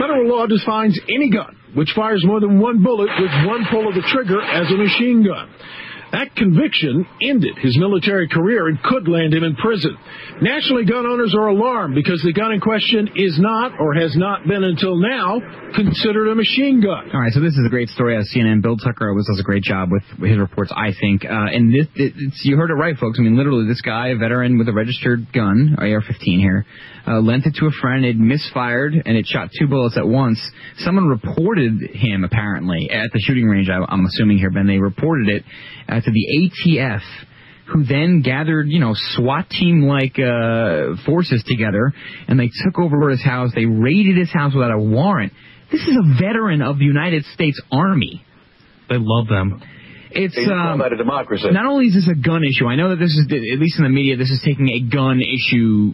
Federal law defines any gun which fires more than one bullet with one pull of the trigger as a machine gun. That conviction ended his military career and could land him in prison. Nationally, gun owners are alarmed because the gun in question is not, or has not been until now, considered a machine gun. All right, so this is a great story on CNN. Bill Tucker always does a great job with his reports, I think. And it's, you heard it right, folks. I mean, literally, this guy, a veteran with a registered gun, AR-15 here, lent it to a friend. It misfired, and it shot two bullets at once. Someone reported him, apparently, at the shooting range, I'm assuming here, Ben. They reported it to the ATF, who then gathered, you know, SWAT team-like forces together, and they took over his house. They raided his house without a warrant. This is a veteran of the United States Army. They love them. It's about a democracy. Not only is this a gun issue, I know that this is, at least in the media, this is taking a gun issue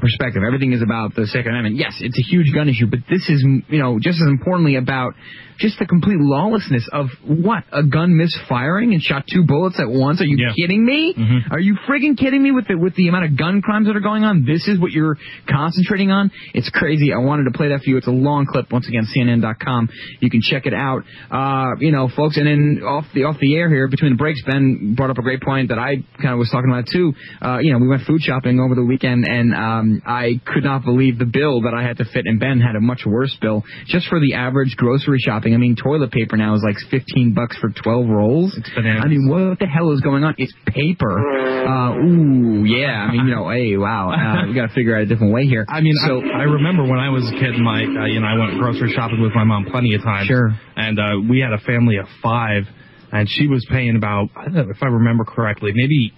perspective. Everything is about the Second Amendment. Yes, it's a huge gun issue, but this is, just as importantly about just the complete lawlessness of what? A gun misfiring and shot two bullets at once? Are you kidding me? Mm-hmm. Are you friggin' kidding me with the amount of gun crimes that are going on? This is what you're concentrating on? It's crazy. I wanted to play that for you. It's a long clip. Once again, CNN.com. You can check it out. Folks, and then off the air here, between the breaks, Ben brought up a great point that I kind of was talking about, too. We went food shopping over the weekend, and I could not believe the bill that I had to fit, and Ben had a much worse bill just for the average grocery shopping. I mean, toilet paper now is like $15 for 12 rolls. It's bananas. I mean, what the hell is going on? It's paper. I mean, hey, wow. We got to figure out a different way here. I mean, so I remember when I was a kid, my I went grocery shopping with my mom plenty of times. Sure. And we had a family of five, and she was paying about, I don't know if I remember correctly, maybe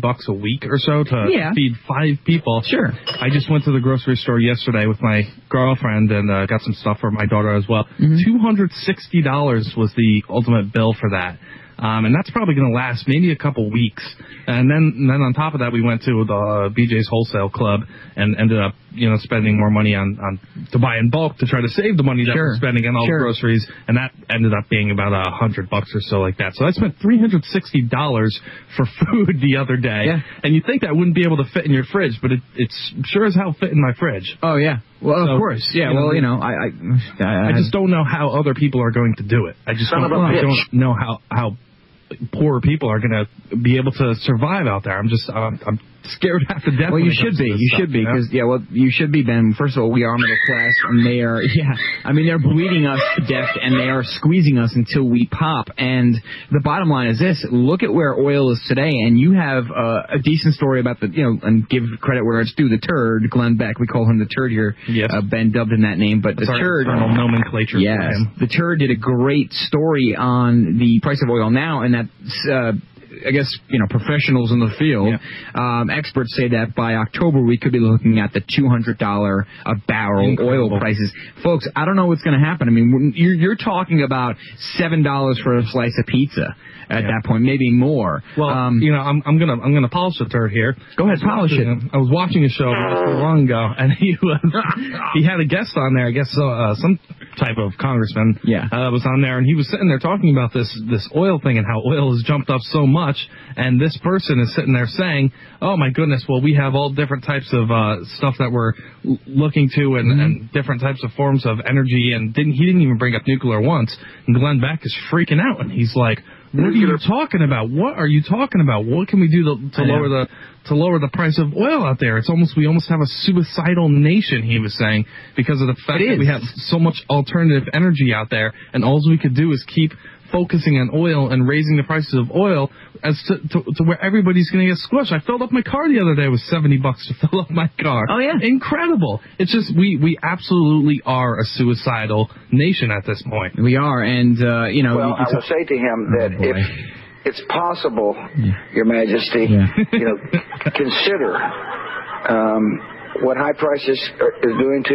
$80-$90 a week or so to feed five people. Sure. I just went to the grocery store yesterday with my girlfriend and got some stuff for my daughter as well. Mm-hmm. $260 was the ultimate bill for that. And that's probably going to last maybe a couple weeks. And then on top of that, we went to the BJ's Wholesale Club and ended up, spending more money on to buy in bulk to try to save the money that we're spending on all the groceries. And that ended up being about $100 or so like that. So I spent $360 for food the other day. Yeah. And you'd think that wouldn't be able to fit in your fridge, but it's sure as hell fit in my fridge. Oh, yeah. Well, of course. Yeah, I just don't know how other people are going to do it. I just don't know how poor people are going to be able to survive out there. I'm just I'm scared half to death. Well, you should be. You should be. Because, you should be, Ben. First of all, we are middle class, and they are, they're bleeding us to death, and they are squeezing us until we pop. And the bottom line is this. Look at where oil is today, and you have a decent story about the, and give credit where it's due, the turd, Glenn Beck. We call him the turd here. Yes. Ben dubbed him that name. But the turd. Nomenclature. Yes. The turd did a great story on the price of oil now, and that's, I guess, professionals in the field, experts say that by October we could be looking at the $200 a barrel oil prices. Folks, I don't know what's going to happen. I mean, you're talking about $7 for a slice of pizza at that point, maybe more. Well, I'm gonna polish the turd here. Go ahead, polish it. I was watching a show not so long ago, and he had a guest on there. I guess some type of congressman was on there, and he was sitting there talking about this oil thing and how oil has jumped up so much. And this person is sitting there saying, oh my goodness, well, we have all different types of stuff that we're looking to and different types of forms of energy, and he didn't even bring up nuclear once. And Glenn Beck is freaking out, and he's like, what are you talking about? What are you talking about? What can we do to lower the price of oil out there? It's almost have a suicidal nation, he was saying, because of the fact that we have so much alternative energy out there, and all we could do is keep focusing on oil and raising the prices of oil as to where everybody's going to get squished. I filled up my car the other day with $70 to fill up my car. Oh, yeah. Incredible. It's just we absolutely are a suicidal nation at this point. We are. And, Well, I will say to him that if it's possible, Your Majesty, consider what high prices is doing to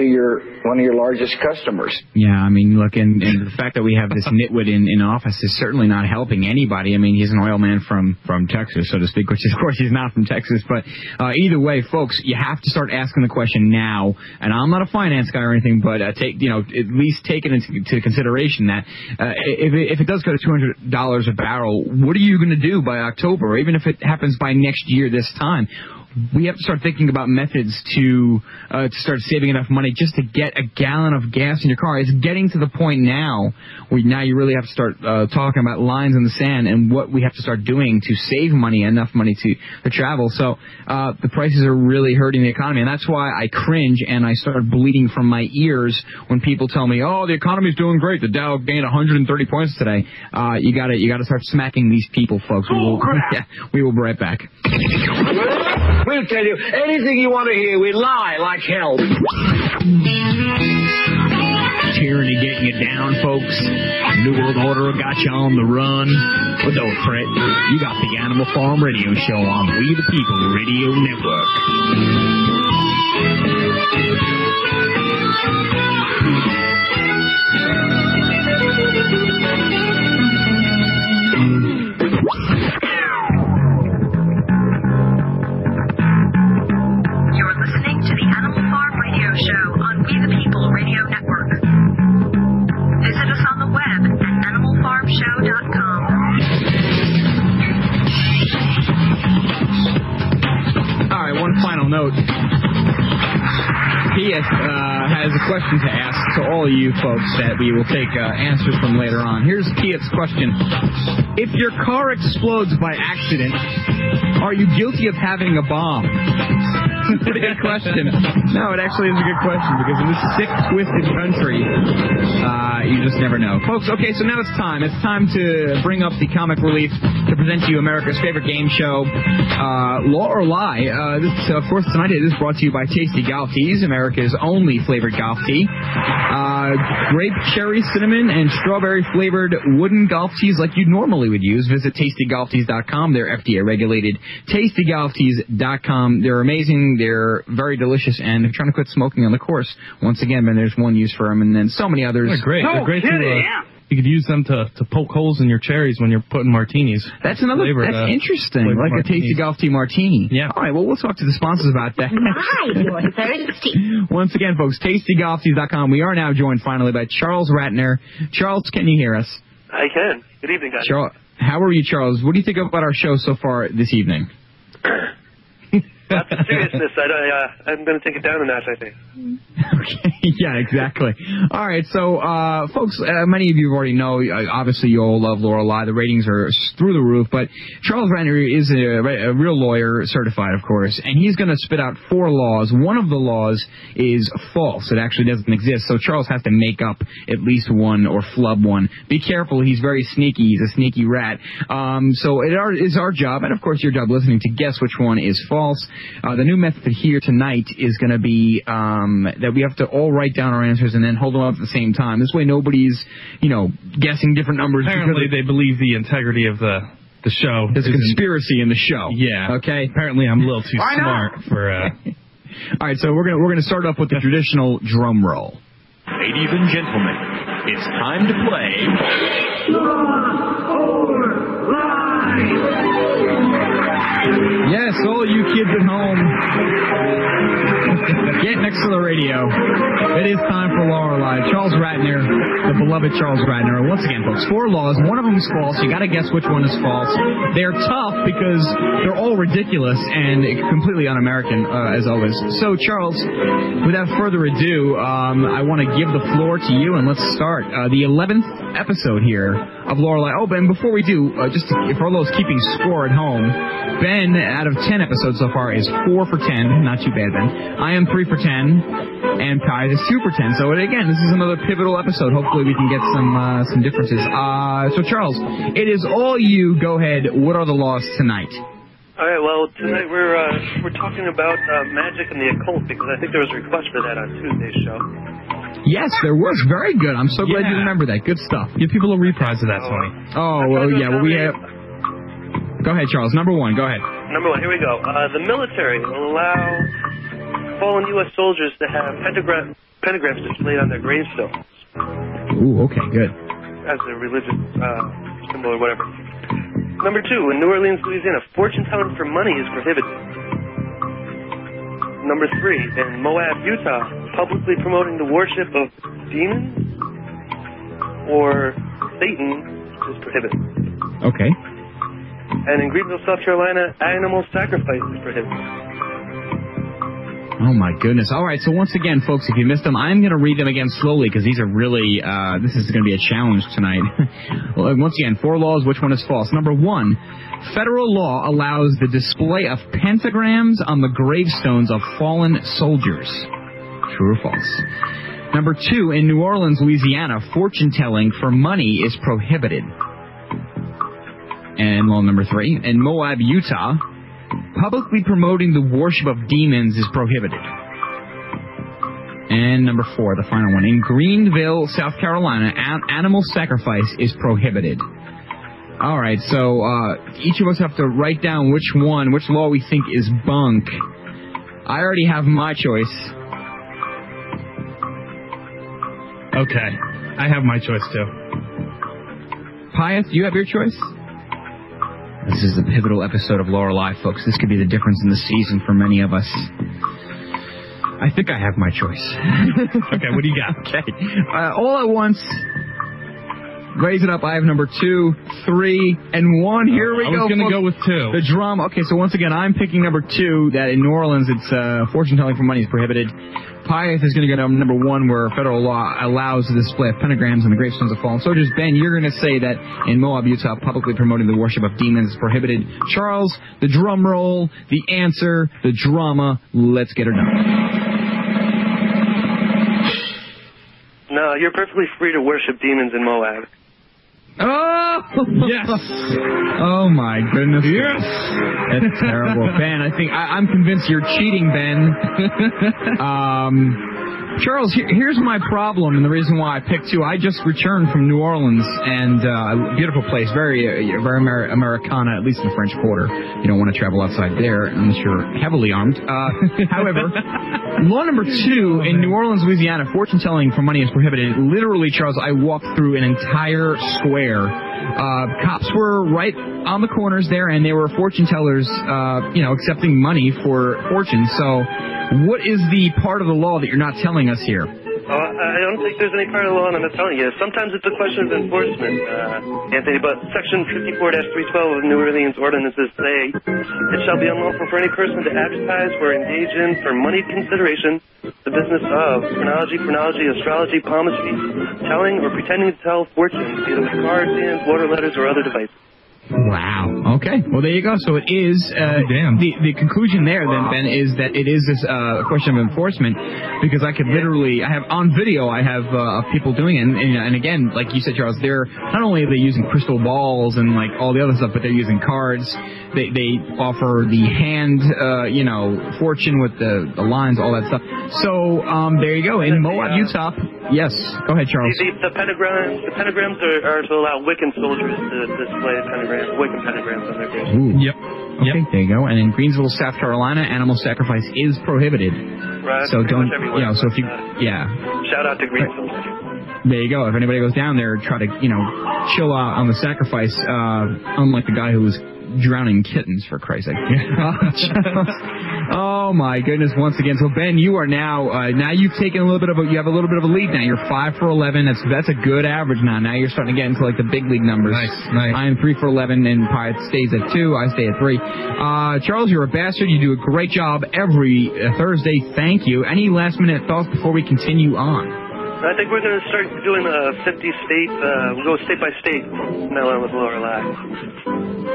one of your largest customers. Yeah, I mean, look, and the fact that we have this nitwit in office is certainly not helping anybody. I mean, he's an oil man from Texas, so to speak, which, of course, he's not from Texas. But either way, folks, you have to start asking the question now. And I'm not a finance guy or anything, but at least take it into consideration that if it does go to $200 a barrel, what are you going to do by October, or even if it happens by next year this time? We have to start thinking about methods to start saving enough money just to get a gallon of gas in your car. It's getting to the point now where now you really have to start talking about lines in the sand and what we have to start doing to save money, enough money to travel. So the prices are really hurting the economy, and that's why I cringe and I start bleeding from my ears when people tell me, "Oh, the economy's doing great. The Dow gained 130 points today." You got to start smacking these people, folks. We will be right back. We'll tell you anything you want to hear. We lie like hell. Tyranny getting you down, folks. New World Order got you on the run. But don't fret. You got the Animal Farm Radio Show on We the People Radio Network. You're listening he has a question to ask to all you folks that we will take answers from later on. Here's Piet's question. If your car explodes by accident, are you guilty of having a bomb? Pretty good question. No, it actually is a good question, because in this sick, twisted country, you just never know. Folks, okay, so now it's time. It's time to bring up the comic relief to present to you America's favorite game show, Law or Lie. This, of course, tonight it is brought to you by Tasty Golf Tees, America's only flavored golf tee. Grape, cherry, cinnamon, and strawberry-flavored wooden golf tees like you normally would use. Visit TastyGolfTees.com. They're FDA-regulated. TastyGolfTees.com. They're amazing. They're very delicious, and they're trying to quit smoking on the course. Once again, man, there's one use for them, and then so many others. They're great. No, they're great to you could use them to poke holes in your cherries when you're putting martinis. That's another. Flavored, that's interesting. Like martinis. A Tasty Golf Tea martini. Yeah. All right. Well, we'll talk to the sponsors about that. Nice. Once again, folks, TastyGolfTees.com. We are now joined finally by Charles Ratner. Charles, can you hear us? I can. Good evening, guys. Charles, how are you, Charles? What do you think about our show so far this evening? That's the seriousness. I'm going to take it down a notch, I think. Okay. Yeah, exactly. All right. So, folks, many of you already know, obviously, you all love Law or Lie. The ratings are through the roof. But Charles Ratner is a real lawyer, certified, of course, and he's going to spit out 4 laws. One of the laws is false. It actually doesn't exist. So Charles has to make up at least one or flub one. Be careful. He's very sneaky. He's a sneaky rat. So it's our job, and, of course, your job listening, to guess which one is false. The new method here tonight is going to be that we have to all write down our answers and then hold them up at the same time. This way nobody's, guessing different numbers. Apparently they believe the integrity of the show. There's a conspiracy in the show. Yeah. Okay? Apparently I'm a little too smart for... All right, so we're gonna start off with the traditional drum roll. Ladies and gentlemen, it's time to play... Law or Lie! Yes, all you kids at home, get next to the radio. It is time for Law or Lie. Charles Ratner, the beloved Charles Ratner. And once again, folks, 4 laws. One of them is false. You got to guess which one is false. They're tough because they're all ridiculous and completely un-American, as always. So, Charles, without further ado, I want to give the floor to you, and let's start the 11th episode here of Law or Lie. Oh, Ben, before we do, just for all those keeping score at home, Ben, out of 10 episodes so far, is 4 for 10. Not too bad, Ben. I am 3 for 10, and Pyeth is 2 for 10. So again, this is another pivotal episode. Hopefully, we can get some differences. So Charles, it is all you. Go ahead. What are the laws tonight? All right. Well, tonight we're talking about magic and the occult, because I think there was a request for that on Tuesday's show. Yes, there was. Very good. I'm so glad you remember that. Good stuff. Give people a reprise of that, Tony. Oh, well, yeah. Well, we have. Go ahead, Charles. Number 1. Go ahead. Number 1. Here we go. The military allows fallen U.S. soldiers to have pentagrams displayed on their gravestones. Ooh, okay, good. As a religious symbol or whatever. Number 2. In New Orleans, Louisiana, fortune telling for money is prohibited. Number 3. In Moab, Utah, publicly promoting the worship of demons or Satan is prohibited. Okay. And in Greenville, South Carolina, animal sacrifice is prohibited. Oh, my goodness. All right, so once again, folks, if you missed them, I'm going to read them again slowly, because these are really, this is going to be a challenge tonight. Well, once again, 4 laws, which one is false? Number 1, federal law allows the display of pentagrams on the gravestones of fallen soldiers. True or false? Number 2, in New Orleans, Louisiana, fortune-telling for money is prohibited. And law number 3, in Moab, Utah, publicly promoting the worship of demons is prohibited. And number 4, the final one, in Greenville, South Carolina, animal sacrifice is prohibited. All right, so each of us have to write down which law we think is bunk. I already have my choice. Okay, I have my choice too. Pyeth, you have your choice? This is the pivotal episode of Law or Lie, folks. This could be the difference in the season for many of us. I think I have my choice. Okay, what do you got? Okay. All at once. Raise it up. I have number 2, 3, and 1. Here we go. I was going to go with 2. The drum. Okay, so once again, I'm picking number 2, that in New Orleans, it's fortune telling for money is prohibited. Pyeth is going to go to number one, where federal law allows the display of pentagrams on the gravestones of fallen soldiers. Ben, you're going to say that in Moab, Utah, publicly promoting the worship of demons is prohibited. Charles, the drum roll, the answer, the drama. Let's get her done. No, you're perfectly free to worship demons in Moab. Oh! Yes! Oh, my goodness. Yes! That's terrible. Ben, I think I'm convinced you're cheating, Ben. Charles, here's my problem and the reason why I picked you. I just returned from New Orleans, and a beautiful place, very Americana, at least in the French Quarter. You don't want to travel outside there unless you're heavily armed. However, law number two in New Orleans, Louisiana, fortune-telling for money is prohibited. Literally, Charles, I walked through an entire square. Cops were right on the corners there, and they were fortune tellers, accepting money for fortune. So what is the part of the law that you're not telling us here? I don't think there's any part of the law that I'm not telling you. Sometimes it's a question of enforcement, Anthony, but Section 54-312 of New Orleans Ordinances say it shall be unlawful for any person to advertise or engage in for money consideration the business of chronology, astrology, palmistry, telling or pretending to tell fortunes, either with cards, hands, water letters, or other devices. Wow. Okay. Well, there you go. So it is the conclusion there, then, Ben, is that it is this question of enforcement, because I could literally, I have on video, I have people doing it, and again, like you said, Charles, they're not only are they using crystal balls and like all the other stuff, but they're using cards. They offer the hand, fortune with the lines, all that stuff. So there you go. In Moab, Utah. Yes. Go ahead, Charles. The pentagrams are to allow Wiccan soldiers to display a pentagram. Wiccan pentagrams on their graves. Yep. Okay, yep. There you go. And in Greensville, South Carolina, animal sacrifice is prohibited. Right. So don't. Shout out to Greensville. Right. There you go. If anybody goes down there, try to chill out on the sacrifice. Unlike the guy who was drowning kittens, for Christ's sake. Oh my goodness! Once again, so Ben, you are now. Now you've taken a little bit of a. You have a little bit of a lead now. You're 5 for 11. That's a good average now. Now you're starting to get into like the big league numbers. Nice. I am 3 for 11, and Pyeth stays at 2. I stay at 3. Charles, you're a bastard. You do a great job every Thursday. Thank you. Any last minute thoughts before we continue on? I think we're going to start doing 50 states. We'll go state by state. Melon with Law or Lie.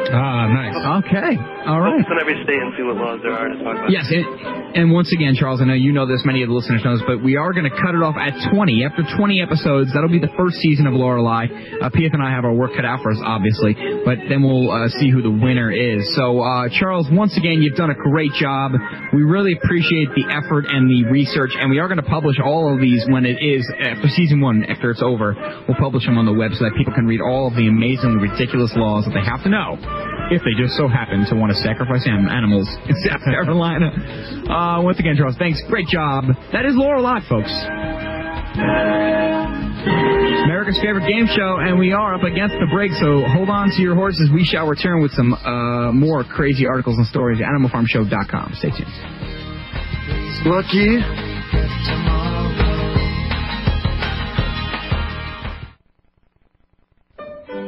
Ah, nice. Okay. All right. Focus on every state and see what laws there are to talk about. Yes, and once again, Charles, I know you know this, many of the listeners know this, but we are going to cut it off at 20. After 20 episodes, that'll be the first season of Law or Lie. Pyeth and I have our work cut out for us, obviously, but then we'll see who the winner is. So, Charles, once again, you've done a great job. We really appreciate the effort and the research, and we are going to publish all of these when it is, after season one, after it's over. We'll publish them on the web so that people can read all of the amazingly ridiculous laws that they have to know if they just so happen to want to sacrifice animals in South Carolina. Once again, Charles, thanks. Great job. That is Law or Lie, folks. America's favorite game show, and we are up against the break, so hold on to your horses. We shall return with some more crazy articles and stories at AnimalFarmShow.com. Stay tuned. Lucky.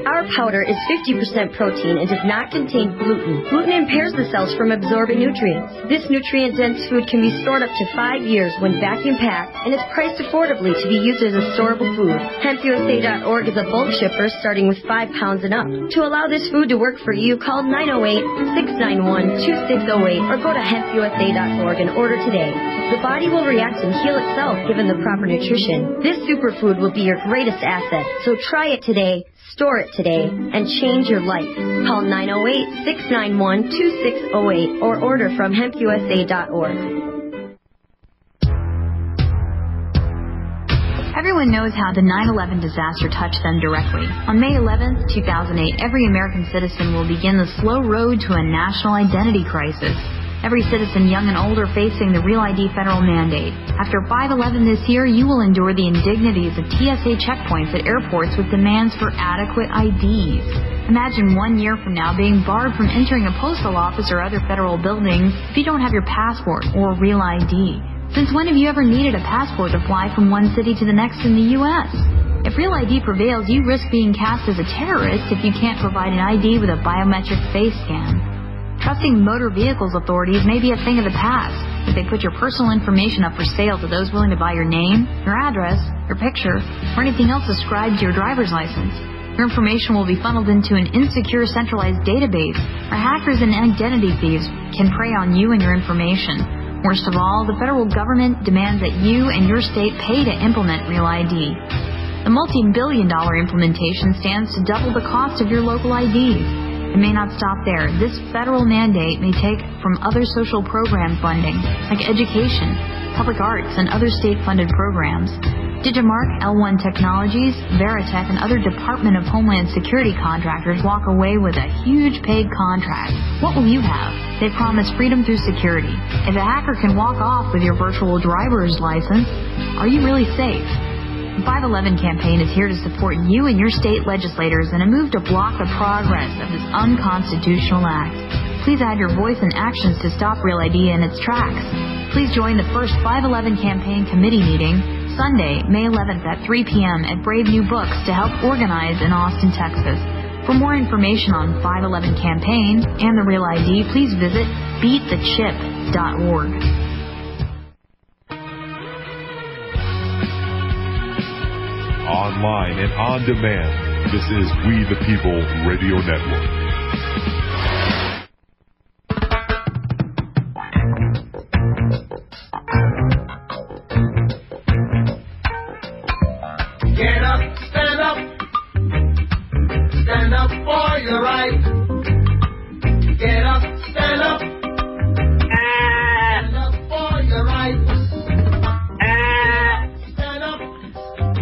Our powder is 50% protein and does not contain gluten. Gluten impairs the cells from absorbing nutrients. This nutrient-dense food can be stored up to 5 years when vacuum-packed and is priced affordably to be used as a storable food. HempUSA.org is a bulk shipper starting with 5 pounds and up. To allow this food to work for you, call 908-691-2608 or go to HempUSA.org and order today. The body will react and heal itself given the proper nutrition. This superfood will be your greatest asset, so try it today. Store it today and change your life. Call 908-691-2608 or order from hempusa.org. Everyone knows how the 9/11 disaster touched them directly. On May 11, 2008, every American citizen will begin the slow road to a national identity crisis. Every citizen, young and old, are facing the Real ID federal mandate. After 5/11 this year, you will endure the indignities of TSA checkpoints at airports with demands for adequate IDs. Imagine 1 year from now being barred from entering a postal office or other federal buildings if you don't have your passport or real ID. Since when have you ever needed a passport to fly from one city to the next in the U.S.? If real ID prevails, you risk being cast as a terrorist if you can't provide an ID with a biometric face scan. Trusting motor vehicles authorities may be a thing of the past if they put your personal information up for sale to those willing to buy your name, your address, your picture, or anything else ascribed to your driver's license. Your information will be funneled into an insecure centralized database where hackers and identity thieves can prey on you and your information. Worst of all, the federal government demands that you and your state pay to implement Real ID. The multi-billion-dollar implementation stands to double the cost of your local IDs. It may not stop there. This federal mandate may take from other social program funding, like education, public arts, and other state-funded programs. Digimarc, L1 Technologies, Veritech, and other Department of Homeland Security contractors walk away with a huge paid contract. What will you have? They promise freedom through security. If a hacker can walk off with your virtual driver's license, are you really safe? The 511 campaign is here to support you and your state legislators in a move to block the progress of this unconstitutional act. Please add your voice and actions to stop Real ID in its tracks. Please join the first 511 campaign committee meeting Sunday, May 11th at 3 p.m. at Brave New Books to help organize in Austin, Texas. For more information on 511 campaign and the Real ID, please visit beatthechip.org. Online and on demand. This is We the People Radio Network. Get up, stand up. Stand up for your right. Get up, stand up. Stand up for your right.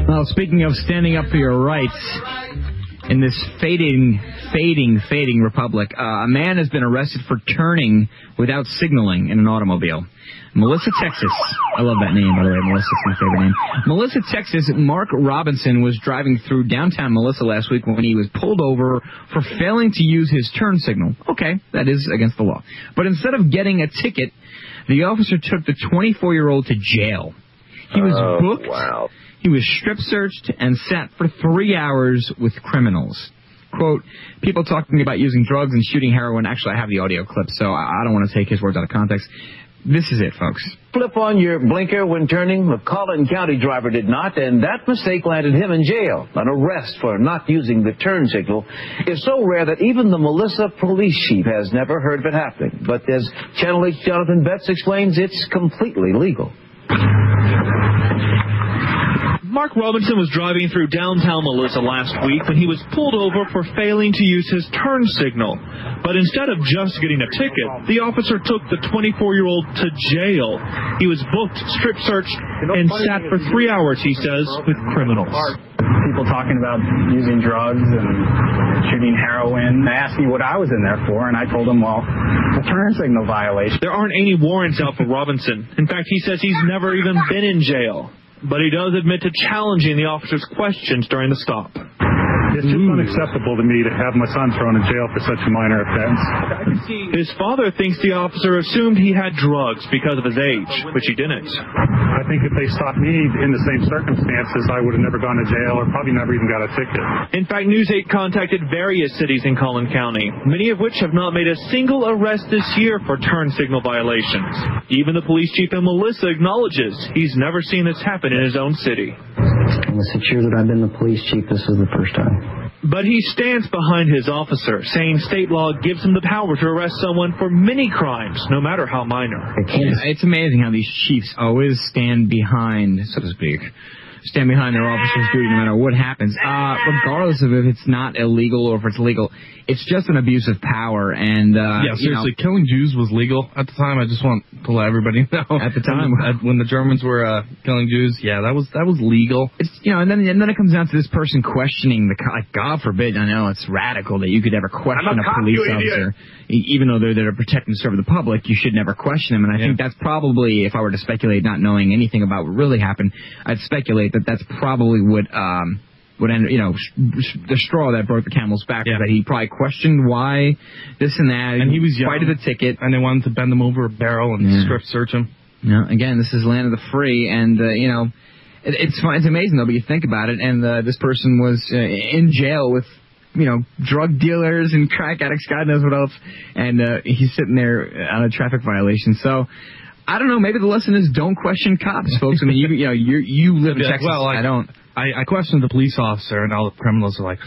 Well, speaking of standing up for your rights in this fading republic, a man has been arrested for turning without signaling in an automobile. Melissa, Texas. I love that name, by the way. Melissa's my favorite name. Melissa, Texas. Mark Robinson was driving through downtown Melissa last week when he was pulled over for failing to use his turn signal. Okay, that is against the law. But instead of getting a ticket, the officer took the 24-year-old to jail. He was booked. Wow. He was strip-searched and sat for 3 hours with criminals. Quote, people talking about using drugs and shooting heroin. Actually, I have the audio clip, so I don't want to take his words out of context. This is it, folks. Flip on your blinker when turning. McAllen County driver did not, and that mistake landed him in jail. An arrest for not using the turn signal is so rare that even the Melissa police chief has never heard of it happening. But as Channel 8's Jonathan Betts explains, it's completely legal. Mark Robinson was driving through downtown Melissa last week when he was pulled over for failing to use his turn signal. But instead of just getting a ticket, the officer took the 24-year-old to jail. He was booked, strip-searched, and sat for 3 hours, he says, with criminals. People talking about using drugs and shooting heroin. They asked me what I was in there for, and I told them, well, the turn signal violation. There aren't any warrants out for Robinson. In fact, he says he's never even been in jail. But he does admit to challenging the officer's questions during the stop. It's just unacceptable to me to have my son thrown in jail for such a minor offense. His father thinks the officer assumed he had drugs because of his age, which he didn't. I think if they stopped me in the same circumstances, I would have never gone to jail or probably never even got a ticket. In fact, News 8 contacted various cities in Collin County, many of which have not made a single arrest this year for turn signal violations. Even the police chief in Melissa acknowledges he's never seen this happen in his own city. In the 6 years that I've been the police chief, this is the first time. But he stands behind his officer, saying state law gives him the power to arrest someone for many crimes, no matter how minor. It's amazing how these chiefs always stand behind, so to speak, stand behind their officer's duty no matter what happens, regardless of if it's not illegal or if it's legal. It's just an abuse of power. And yeah, seriously, killing Jews was legal at the time. I just want to let everybody know. At the time, when the Germans were killing Jews, yeah, that was legal. It's, you know, and then it comes down to this person questioning the, like, God forbid, I know it's radical that you could ever question a police officer, even though they're there to protect and serve the public. You should never question them. And I think that's probably, if I were to speculate, not knowing anything about what really happened, I'd speculate that that's probably what would end, you know, the straw that broke the camel's back. Yeah. That he probably questioned why this and that. And he was young. Fighted the ticket. And they wanted to bend him over a barrel and strip search him. Yeah. Again, this is land of the free, and, you know, it's amazing, though, but you think about it, and this person was in jail with, you know, drug dealers and crack addicts, God knows what else, and he's sitting there on a traffic violation. So, I don't know, maybe the lesson is don't question cops, folks. I mean, you live in Texas. Well, I don't. I questioned the police officer, and all the criminals are like,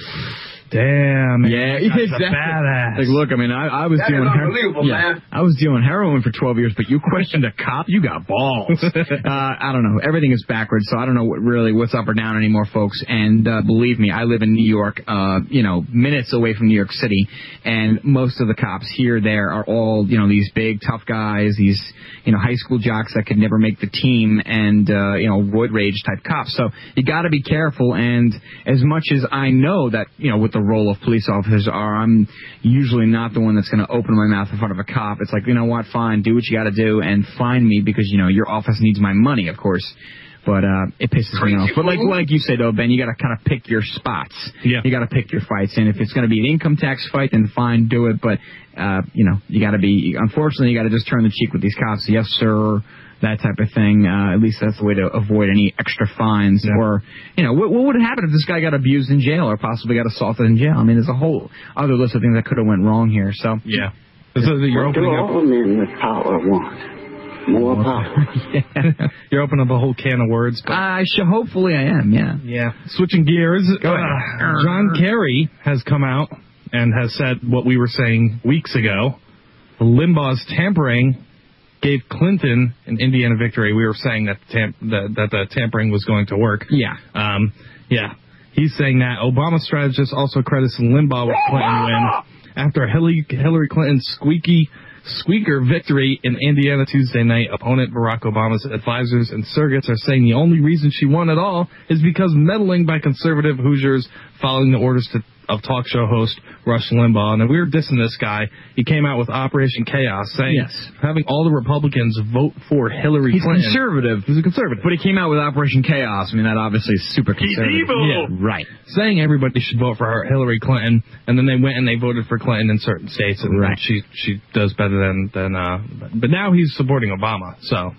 damn, man, that's a badass. Like, look, I mean, I was doing I was doing heroin for 12 years, but you questioned a cop, you got balls. I don't know. Everything is backwards, so I don't know what's up or down anymore, folks. And believe me, I live in New York, minutes away from New York City, and most of the cops here, there are all, you know, these big tough guys, these, you know, high school jocks that could never make the team, and roid rage type cops. So you got to be careful. And as much as I know that, you know, with the role of police officers are, I'm usually not the one that's going to open my mouth in front of a cop. It's like, you know what, fine, do what you got to do, and fine me, because, you know, your office needs my money, of course. But it pisses me off. But like you said, though, Ben, you got to kind of pick your spots. Yeah. You got to pick your fights, and if it's going to be an income tax fight, then fine, do it. But you got to be. Unfortunately, you got to just turn the cheek with these cops. Yes, sir. That type of thing. At least that's the way to avoid any extra fines. Yeah. Or, you know, what would happen if this guy got abused in jail or possibly got assaulted in jail? I mean, there's a whole other list of things that could have went wrong here. So yeah, so you're opening up. All men with power want more power. Yeah. You're opening up a whole can of words. But hopefully I am. Yeah. Yeah. Switching gears. Go ahead. John Kerry has come out and has said what we were saying weeks ago. Limbaugh's tampering gave Clinton an Indiana victory. We were saying that the tampering was going to work. Yeah. He's saying that. Obama strategist also credits Limbaugh with Clinton win after Hillary Clinton's squeaker victory in Indiana Tuesday night. Opponent Barack Obama's advisors and surrogates are saying the only reason she won at all is because meddling by conservative Hoosiers following the orders of talk show host Rush Limbaugh. And we were dissing this guy. He came out with Operation Chaos, saying having all the Republicans vote for Hillary Clinton. He's a conservative. But he came out with Operation Chaos. I mean, that obviously is super conservative. He's evil. Yeah, right. Saying everybody should vote for Hillary Clinton, and then they went and they voted for Clinton in certain states, and she does better than but now he's supporting Obama, so.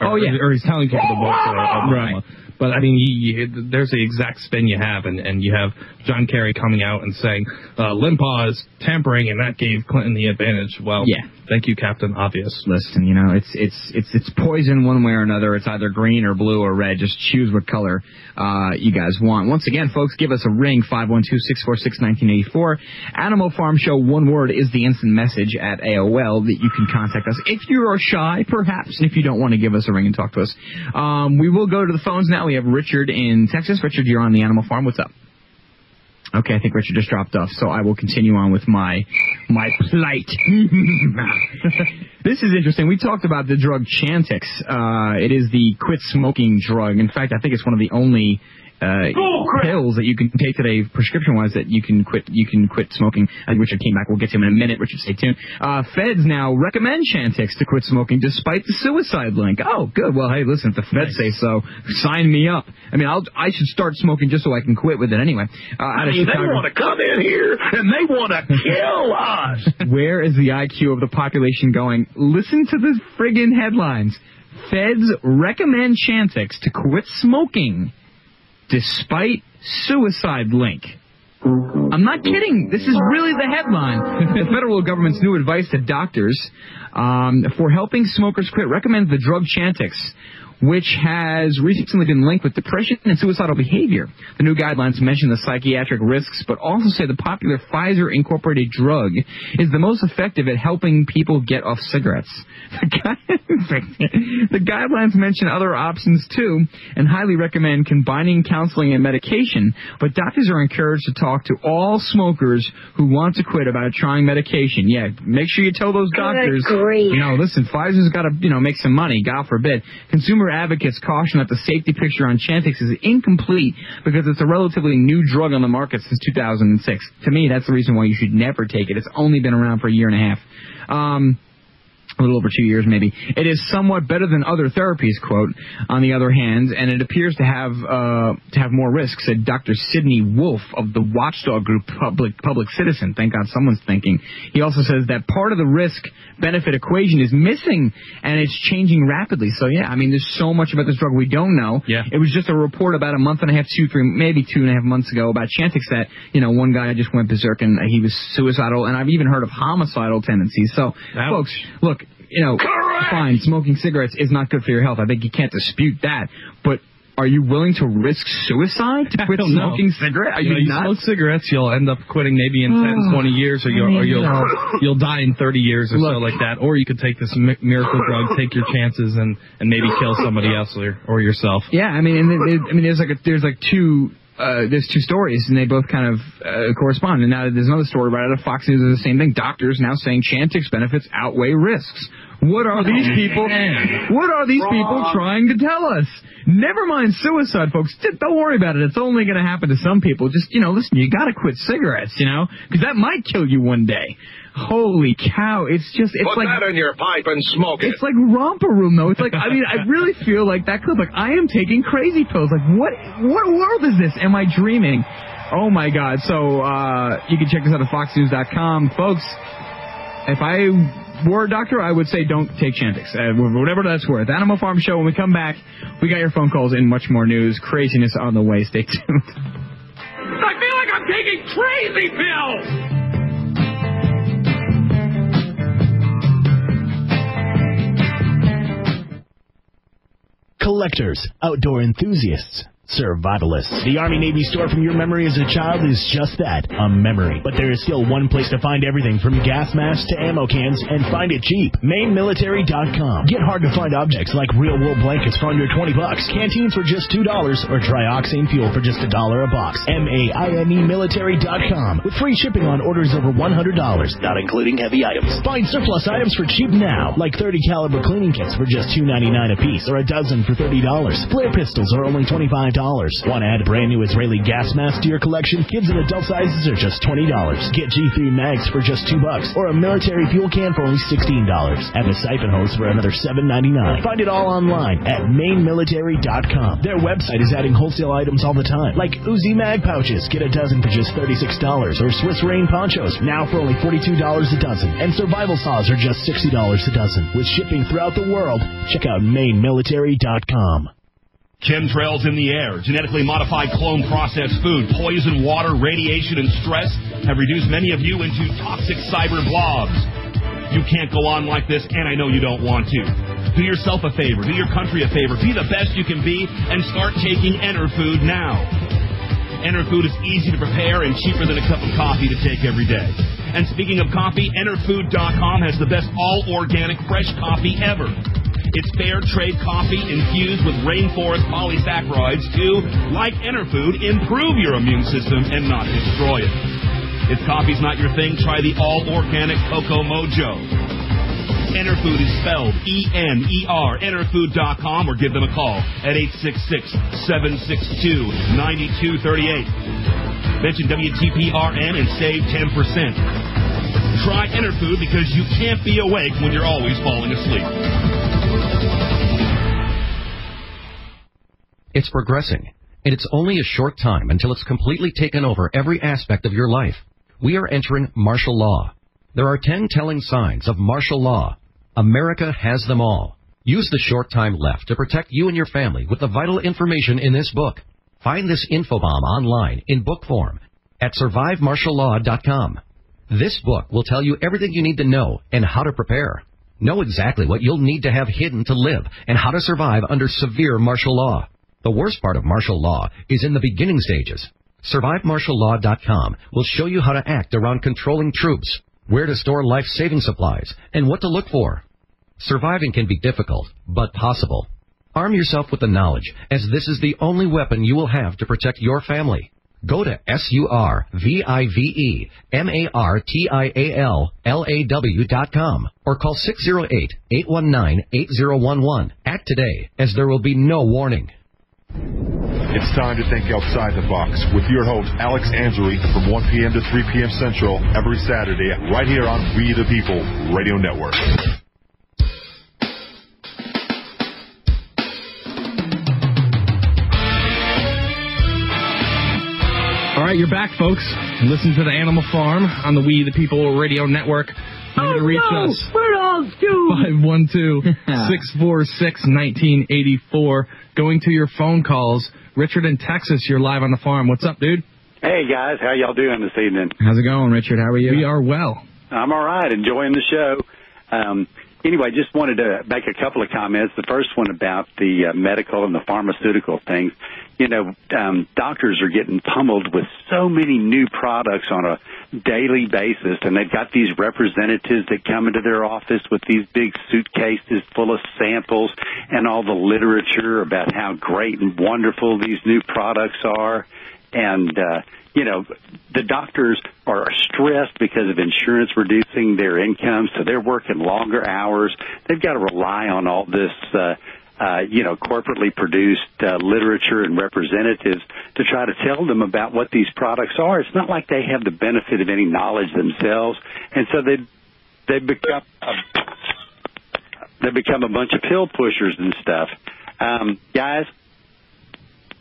Or he's telling people to vote for Obama. Right. But, I mean, there's the exact spin you have, and you have John Kerry coming out and saying, Limbaugh is tampering, and that gave Clinton the advantage. Well, thank you, Captain Obvious. Listen, you know, it's poison one way or another. It's either green or blue or red. Just choose what color you guys want. Once again, folks, give us a ring, 512-646-1984. Animal Farm Show, one word, is the instant message at AOL that you can contact us. If you are shy, perhaps, and if you don't want to give us a ring and talk to us, we will go to the phones now. We have Richard in Texas. Richard, you're on the Animal Farm. What's up? Okay, I think Richard just dropped off, so I will continue on with my plight. This is interesting. We talked about the drug Chantix. It is the quit smoking drug. In fact, I think it's one of the only pills that you can take today, prescription-wise, that you can quit smoking. Richard came back. We'll get to him in a minute. Richard, stay tuned. Feds now recommend Chantix to quit smoking despite the suicide link. Oh, good. Well, hey, listen, if the feds say so, sign me up. I mean, I should start smoking just so I can quit with it anyway. They want to come in here, and they want to kill us. Where is the IQ of the population going? Listen to the friggin' headlines. Feds recommend Chantix to quit smoking despite suicide link. I'm not kidding. This is really the headline. The federal government's new advice to doctors for helping smokers quit recommends the drug Chantix, which has recently been linked with depression and suicidal behavior. The new guidelines mention the psychiatric risks, but also say the popular Pfizer-incorporated drug is the most effective at helping people get off cigarettes. The guidelines mention other options, too, and highly recommend combining counseling and medication, but doctors are encouraged to talk to all smokers who want to quit about trying medication. Yeah, make sure you tell those doctors, you know, listen, Pfizer's got to, you know, make some money, God forbid. Consumer advocates caution that the safety picture on Chantix is incomplete because it's a relatively new drug on the market since 2006. To me, that's the reason why you should never take it. It's only been around for a year and a half. a little over 2 years maybe. It is somewhat better than other therapies, quote, on the other hand, and it appears to have more risks, said Dr. Sidney Wolf of the watchdog group Public Citizen. Thank God someone's thinking. He also says that part of the risk-benefit equation is missing, and it's changing rapidly. So, yeah, I mean, there's so much about this drug we don't know. Yeah. It was just a report about a month and a half, maybe 2.5 months ago about Chantix that, you know, one guy just went berserk and he was suicidal, and I've even heard of homicidal tendencies. So, folks, look, you know, fine, smoking cigarettes is not good for your health. I think you can't dispute that. But are you willing to risk suicide to quit smoking cigarettes? You smoke cigarettes, you'll end up quitting maybe in 10, 20 years, or you'll die in 30 years or so like that. Or you could take this miracle drug, take your chances, and maybe kill somebody else or yourself. Yeah, I mean, there's two stories, and they both kind of correspond. And now there's another story about it. Fox News is the same thing. Doctors now saying Chantix benefits outweigh risks. What are these people trying to tell us? Never mind suicide, folks. Don't worry about it. It's only going to happen to some people. Just, you know, listen, you got to quit cigarettes, you know, because that might kill you one day. Holy cow. It's put that in your pipe and smoke it. It's like romper room, though. It's like, I mean, I really feel like that clip. Like, I am taking crazy pills. Like, what world is this? Am I dreaming? Oh, my God. So you can check us out at foxnews.com. Folks, if I were a doctor, I would say don't take Chantix, whatever that's worth. Animal Farm Show, when we come back, we got your phone calls and much more news. Craziness on the way. Stay tuned. I feel like I'm taking crazy pills! Collectors, outdoor enthusiasts, survivalists. The Army Navy store from your memory as a child is just that, a memory. But there is still one place to find everything from gas masks to ammo cans, and find it cheap. MaineMilitary.com. Get hard to find objects like real wool blankets for under $20, canteens for just $2, or trioxane fuel for just $1 a box. MaineMilitary.com with free shipping on orders over $100, not including heavy items. Find surplus items for cheap now, like 30 caliber cleaning kits for just $2.99 apiece, or a dozen for $30. Flare pistols are only $25. Want to add a brand new Israeli gas mask to your collection? Kids in adult sizes are just $20. Get G3 mags for just $2, or a military fuel can for only $16. Have a siphon hose for another $7.99. Find it all online at MaineMilitary.com. Their website is adding wholesale items all the time, like Uzi mag pouches. Get a dozen for just $36, or Swiss rain ponchos, now for only $42 a dozen. And survival saws are just $60 a dozen. With shipping throughout the world, check out MaineMilitary.com. Chemtrails in the air, genetically modified clone processed food, poison water, radiation, and stress have reduced many of you into toxic cyber blobs. You can't go on like this, and I know you don't want to. Do yourself a favor, do your country a favor, be the best you can be, and start taking Enerfood now. Enerfood is easy to prepare and cheaper than a cup of coffee to take every day. And speaking of coffee, Enerfood.com has the best all-organic fresh coffee ever. It's fair trade coffee infused with rainforest polysaccharides to, like Enerfood, improve your immune system and not destroy it. If coffee's not your thing, try the all-organic Coco Mojo. Enerfood is spelled E-N-E-R, Enerfood.com, or give them a call at 866-762-9238. Mention WTPRN and save 10%. Try Enerfood because you can't be awake when you're always falling asleep. It's progressing, and it's only a short time until it's completely taken over every aspect of your life. We are entering martial law. There are 10 telling signs of martial law. America has them all. Use the short time left to protect you and your family with the vital information in this book. Find this infobomb online in book form at survivemartiallaw.com. This book will tell you everything you need to know and how to prepare. Know exactly what you'll need to have hidden to live and how to survive under severe martial law. The worst part of martial law is in the beginning stages. SurviveMartialLaw.com will show you how to act around controlling troops, where to store life-saving supplies, and what to look for. Surviving can be difficult, but possible. Arm yourself with the knowledge, as this is the only weapon you will have to protect your family. Go to SurviveMartiallaw.com or call 608-819-8011. Act today, as there will be no warning. It's time to think outside the box with your host, Alex Angeli, from 1 p.m. to 3 p.m. Central every Saturday, right here on We the People Radio Network. right, you're back, folks. Listen to the Animal Farm on the We the People Radio Network. You're going to reach us. We're all doomed. 512-646-1984. Going to your phone calls. Richard in Texas, you're live on the farm. What's up, dude? Hey, guys. How y'all doing this evening? How's it going, Richard? How are you? We are well. I'm all right. Enjoying the show. Anyway, just wanted to make a couple of comments. The first one about the medical and the pharmaceutical things. You know, doctors are getting pummeled with so many new products on a daily basis, and they've got these representatives that come into their office with these big suitcases full of samples and all the literature about how great and wonderful these new products are. And, you know, the doctors are stressed because of insurance reducing their income, so they're working longer hours. They've got to rely on all this, you know, corporately produced literature and representatives to try to tell them about what these products are. It's not like they have the benefit of any knowledge themselves, and so they become a bunch of pill pushers and stuff. Guys?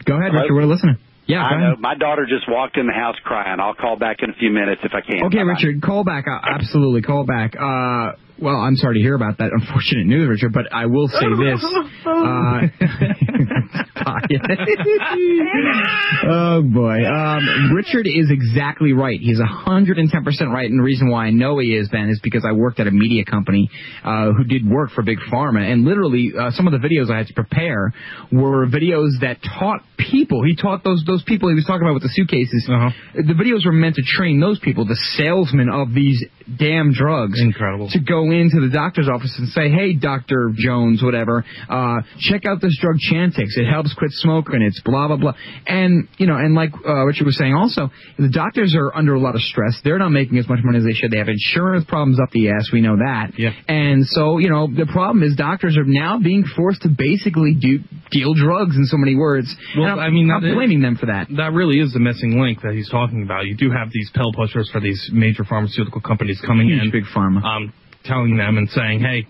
Go ahead, Richard. We're listening. Yeah, I know. My daughter just walked in the house crying. I'll call back in a few minutes if I can. Okay, bye-bye. Richard, call back. Absolutely, call back. Well, I'm sorry to hear about that unfortunate news, Richard, but I will say this. Oh, boy. Richard is exactly right. He's 110% right, and the reason why I know he is, Ben, is because I worked at a media company who did work for Big Pharma, and literally some of the videos I had to prepare were videos that taught people. He taught those people he was talking about with the suitcases. Uh-huh. The videos were meant to train those people, the salesmen of these damn drugs. Incredible. To go into the doctor's office and say, hey, Dr. Jones, whatever, check out this drug Chantix. It helps quit smoking. It's blah, blah, blah. And, you know, and like Richard was saying also, the doctors are under a lot of stress. They're not making as much money as they should. They have insurance problems up the ass. We know that. Yeah. And so, you know, the problem is doctors are now being forced to basically deal drugs in so many words. Well, I mean, I'm blaming them for that. That really is the missing link that he's talking about. You do have these pill pushers for these major pharmaceutical companies coming in. Big Pharma. Telling them and saying, hey,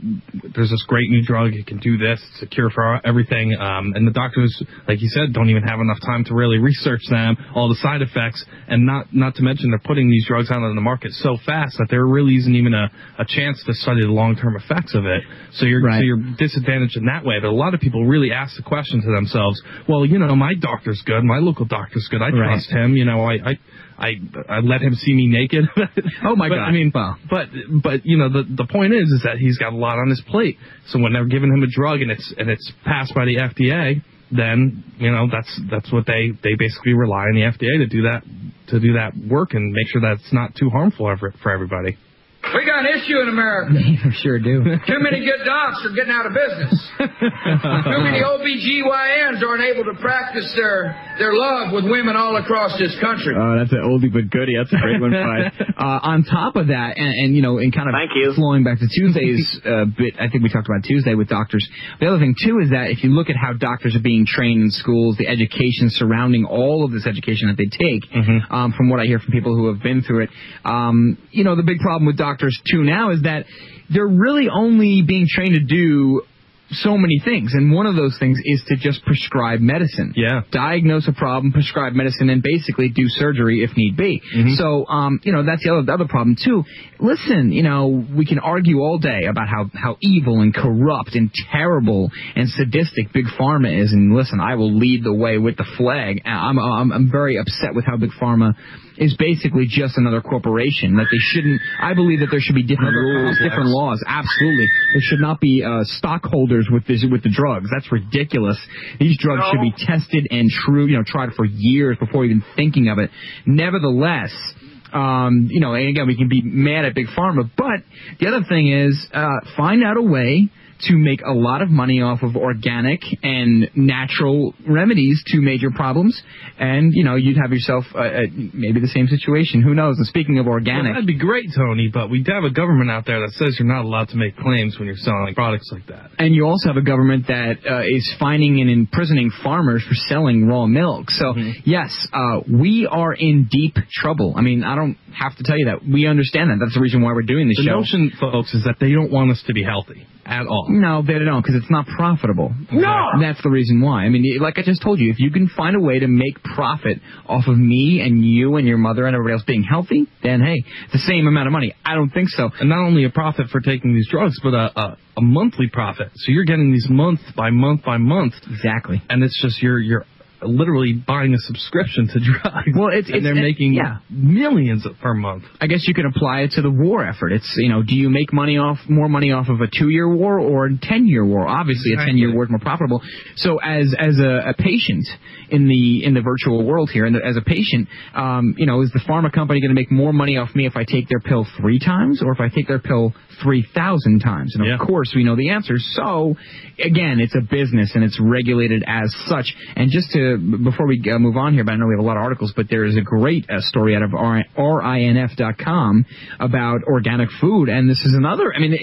there's this great new drug, it can do this, it's a cure for everything, and the doctors, like you said, don't even have enough time to really research them, all the side effects, and not to mention they're putting these drugs out on the market so fast that there really isn't even a chance to study the long-term effects of it. So you're right. So you're disadvantaged in that way. But a lot of people really ask the question to themselves, well, you know, my doctor's good, my local doctor's good, I trust him, you know, I let him see me naked. Oh, my God. I mean, but you know, the point is that he's got a lot on his plate. So when they're giving him a drug and it's passed by the FDA, then, you know, that's what they basically rely on the FDA to do that work and make sure that it's not too harmful for everybody. We got an issue in America. We sure do. Too many good docs are getting out of business. Too many OBGYNs aren't able to practice their love with women all across this country. Oh, that's an oldie but goodie. That's a great one, Pyeth. On top of that, and you know, in kind of flowing back to Tuesday's bit, I think we talked about Tuesday with doctors. The other thing, too, is that if you look at how doctors are being trained in schools, the education surrounding all of this education that they take, mm-hmm. From what I hear from people who have been through it, you know, the big problem with doctors, too, now is that they're really only being trained to do so many things, and one of those things is to just prescribe medicine. Yeah. Diagnose a problem, prescribe medicine, and basically do surgery if need be. Mm-hmm. So, you know, that's the other problem, too. Listen, you know, we can argue all day about how evil and corrupt and terrible and sadistic Big Pharma is, and listen, I will lead the way with the flag. I'm very upset with how Big Pharma is basically just another corporation, that they shouldn't. I believe that there should be different rules, different laws. Absolutely. There should not be stockholders with the drugs. That's ridiculous. These drugs should be tested and tried for years before even thinking of it. Nevertheless, you know, and again, we can be mad at Big Pharma, but the other thing is find out a way to make a lot of money off of organic and natural remedies to major problems, and, you know, you'd have yourself maybe the same situation. Who knows? And speaking of organic... Well, that'd be great, Tony, but we have a government out there that says you're not allowed to make claims when you're selling products like that. And you also have a government that is fining and imprisoning farmers for selling raw milk. So, mm-hmm. Yes, we are in deep trouble. I mean, I don't have to tell you that. We understand that. That's the reason why we're doing this show. The notion, folks, is that they don't want us to be healthy at all. No, they don't, because it's not profitable. No! That's the reason why. I mean, like I just told you, if you can find a way to make profit off of me and you and your mother and everybody else being healthy, then, hey, the same amount of money. I don't think so. And not only a profit for taking these drugs, but a monthly profit. So you're getting these month by month by month. Exactly. And it's just your literally buying a subscription to drugs. Well, they're making millions per month. I guess you could apply it to the war effort. It's, you know, do you make more money off of a 2-year war or a 10-year war? Obviously, exactly. A 10-year war is more profitable. So as a patient in the virtual world here, and as a patient, you know, is the pharma company going to make more money off me if I take their pill 3 times or if I take their pill 3,000 times? And of course, we know the answer. So again, it's a business and it's regulated as such. And just to before we move on here, but I know we have a lot of articles, but there is a great story out of RINF.com about organic food, and this is another. I mean,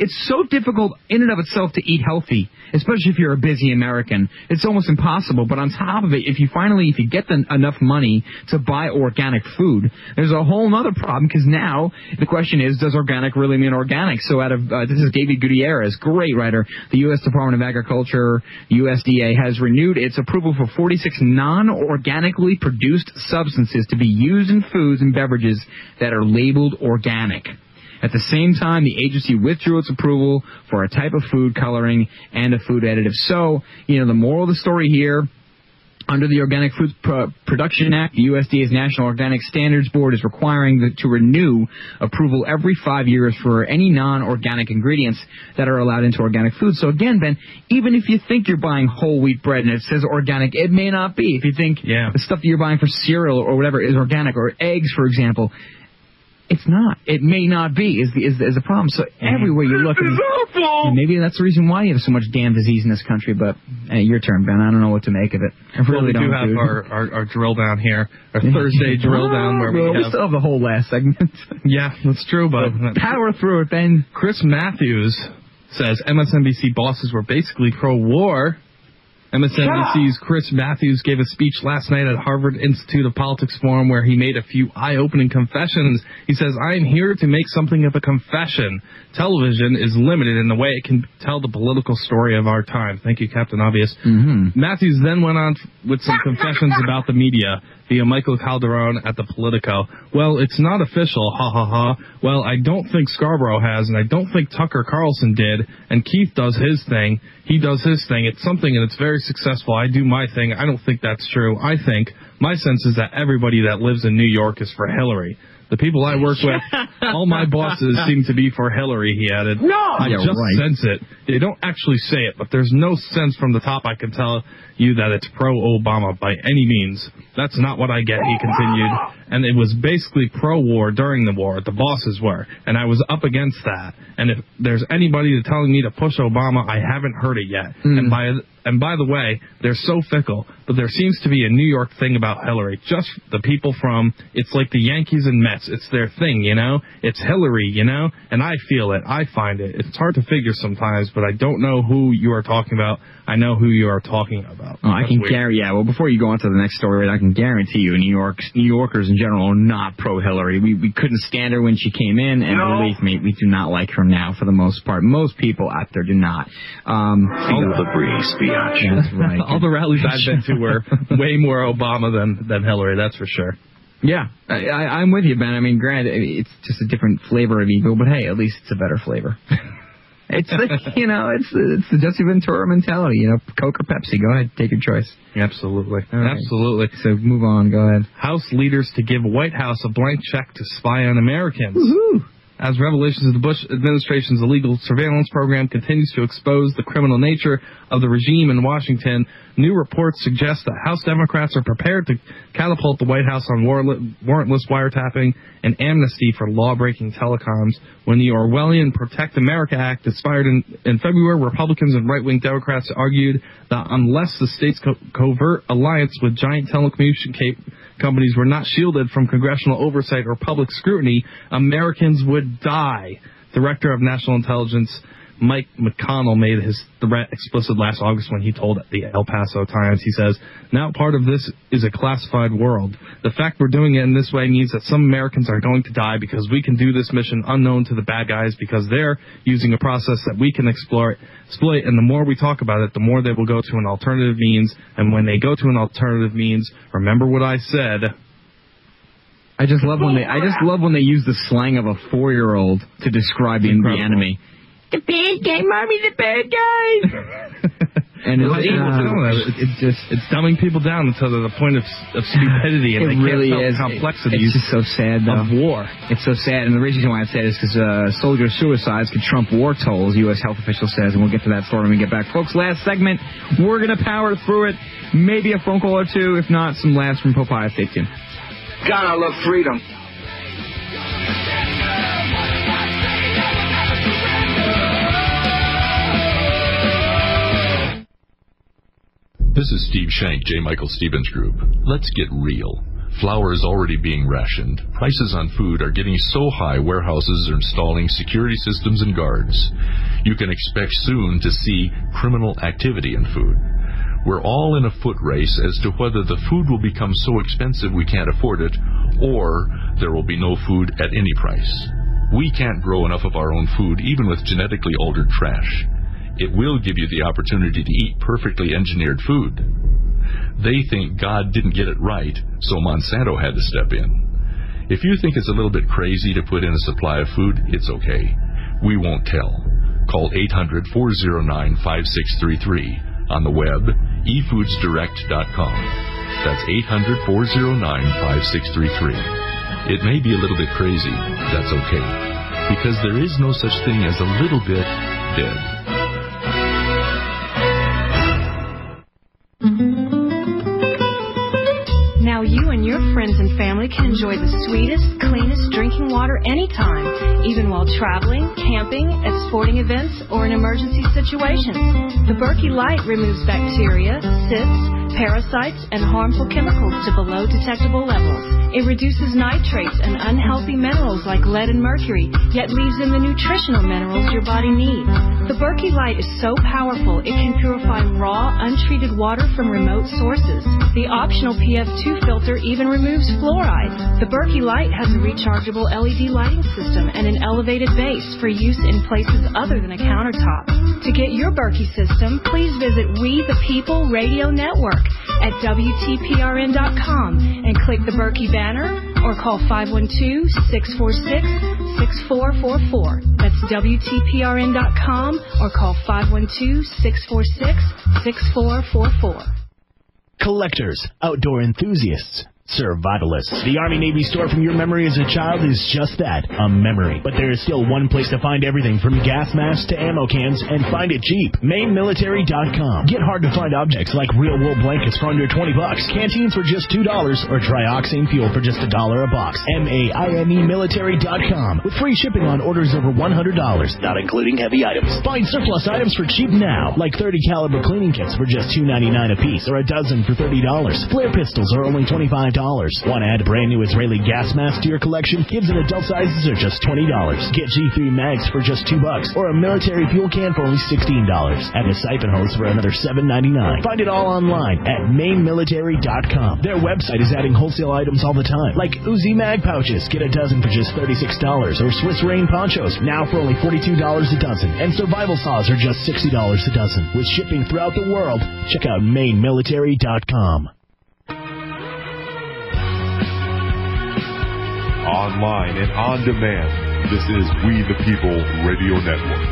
it's so difficult in and of itself to eat healthy, especially if you're a busy American. It's almost impossible, but on top of it, if you get enough money to buy organic food, there's a whole other problem, because now the question is, does organic really mean organic? So out of, this is David Gutierrez, great writer, the U.S. Department of Agriculture, USDA, has renewed its approval for 46 non-organically produced substances to be used in foods and beverages that are labeled organic. At the same time, the agency withdrew its approval for a type of food coloring and a food additive. So, you know, the moral of the story here, under the Organic Foods Production Act, the USDA's National Organic Standards Board is requiring to renew approval every 5 years for any non-organic ingredients that are allowed into organic food. So again, Ben, even if you think you're buying whole wheat bread and it says organic, it may not be. If you think the stuff that you're buying for cereal or whatever is organic, or eggs, for example, it's not. It may not be is the problem. So everywhere you look, it's awful. And maybe that's the reason why you have so much damn disease in this country. But hey, your turn, Ben. I don't know what to make of it. I really don't. We do have our drill down here, our Thursday drill down where we still have the whole last segment. Yeah, that's true. But power through it, Ben. Chris Matthews says MSNBC bosses were basically pro-war. MSNBC's Chris Matthews gave a speech last night at Harvard Institute of Politics Forum where he made a few eye-opening confessions. He says, I am here to make something of a confession. Television is limited in the way it can tell the political story of our time. Thank you, Captain Obvious. Mm-hmm. Matthews then went on with some confessions about the media via Michael Calderon at the Politico. Well, it's not official, ha ha ha. Well, I don't think Scarborough has, and I don't think Tucker Carlson did, and Keith does his thing. He does his thing. It's something, and it's very successful. I do my thing. I don't think that's true. I think my sense is that everybody that lives in New York is for Hillary. The people I work with, all my bosses seem to be for Hillary, he added. No! I just sense it. They don't actually say it, but there's no sense from the top I can tell you that it's pro-Obama by any means. That's not what I get, he continued. And it was basically pro-war during the war. The bosses were. And I was up against that. And if there's anybody telling me to push Obama, I haven't heard it yet. Mm. And by the way, they're so fickle, but there seems to be a New York thing about Hillary. Just the people from, it's like the Yankees and Mets. It's their thing, you know? It's Hillary, you know? And I feel it. I find it. It's hard to figure sometimes, but I don't know who you are talking about. I know who you are talking about. Oh, I can guarantee, well, before you go on to the next story, I can guarantee you New Yorkers in general are not pro-Hillary. We couldn't stand her when she came in, and believe me, we do not like her now for the most part. Most people out there do not. The breeze, the action. That's right. All the rallies I've been to were way more Obama than Hillary, that's for sure. Yeah, I'm with you, Ben. I mean, granted, it's just a different flavor of ego, but hey, at least it's a better flavor. It's like, you know, it's the Jesse Ventura mentality, you know, Coke or Pepsi. Go ahead, take your choice. Absolutely. Right. Absolutely. So move on, go ahead. House leaders to give White House a blank check to spy on Americans. Woo-hoo. As revelations of the Bush administration's illegal surveillance program continues to expose the criminal nature of the regime in Washington, new reports suggest that House Democrats are prepared to catapult the White House on warrantless wiretapping and amnesty for law-breaking telecoms. When the Orwellian Protect America Act expired in February, Republicans and right-wing Democrats argued that unless the state's covert alliance with giant telecommunication companies were not shielded from congressional oversight or public scrutiny, Americans would die. Director of National Intelligence Mike McConnell made his threat explicit last August when he told the El Paso Times, he says, now part of this is a classified world. The fact we're doing it in this way means that some Americans are going to die because we can do this mission unknown to the bad guys because they're using a process that we can exploit, and the more we talk about it, the more they will go to an alternative means, and when they go to an alternative means, remember what I said. I just love when they use the slang of a 4-year-old to describe the enemy. The bad guy, mommy, the bad guy. And it's dumbing people down to the point of stupidity, and they really can't tell complexities. It's just so sad, though. Of war. It's so sad, and the reason why it's sad is because soldier suicides could trump war tolls, U.S. health official says, and we'll get to that story when we get back, folks. Last segment, we're gonna power through it. Maybe a phone call or two, if not, some laughs from Popeye. Stay tuned. God, I love freedom. This is Steve Shank, J. Michael Stevens Group. Let's get real. Flour is already being rationed. Prices on food are getting so high, warehouses are installing security systems and guards. You can expect soon to see criminal activity in food. We're all in a foot race as to whether the food will become so expensive we can't afford it, or there will be no food at any price. We can't grow enough of our own food, even with genetically altered trash. It will give you the opportunity to eat perfectly engineered food. They think God didn't get it right, so Monsanto had to step in. If you think it's a little bit crazy to put in a supply of food, it's okay. We won't tell. Call 800-409-5633. On the web, efoodsdirect.com. That's 800-409-5633. It may be a little bit crazy. That's okay. Because there is no such thing as a little bit dead. Now you and your friends and family can enjoy the sweetest, cleanest drinking water anytime, even while traveling, camping, at sporting events, or in emergency situations. The Berkey Light removes bacteria, cysts, parasites, and harmful chemicals to below detectable levels. It reduces nitrates and unhealthy minerals like lead and mercury, yet leaves in the nutritional minerals your body needs. The Berkey Light is so powerful, it can purify raw, untreated water from remote sources. The optional PF2 filter even removes fluoride. The Berkey Light has a rechargeable LED lighting system and an elevated base for use in places other than a countertop. To get your Berkey system, please visit We the People Radio Network at WTPRN.com and click the Berkey banner or call 512-646-6444. That's WTPRN.com or call 512-646-6444. Collectors, outdoor enthusiasts, survivalists. The Army Navy store from your memory as a child is just that, a memory. But there is still one place to find everything from gas masks to ammo cans, and find it cheap. MaineMilitary.com. Get hard to find objects like real wool blankets for under $20, canteens for just $2, or trioxane fuel for just $1 a box. MaineMilitary.com with free shipping on orders over $100, not including heavy items. Find surplus items for cheap now, like 30 caliber cleaning kits for just $2.99 a piece, or a dozen for $30. Flare pistols are only $25. Want to add a brand new Israeli gas mask to your collection? Kids in adult sizes are just $20. Get G3 mags for just $2 or a military fuel can for only $16. Add a siphon hose for another $7.99. Find it all online at MaineMilitary.com. Their website is adding wholesale items all the time, like Uzi mag pouches. Get a dozen for just $36, or Swiss rain ponchos now for only $42 a dozen, and survival saws are just $60 a dozen. With shipping throughout the world, check out MaineMilitary.com. Online and on demand. This is We the People Radio Network.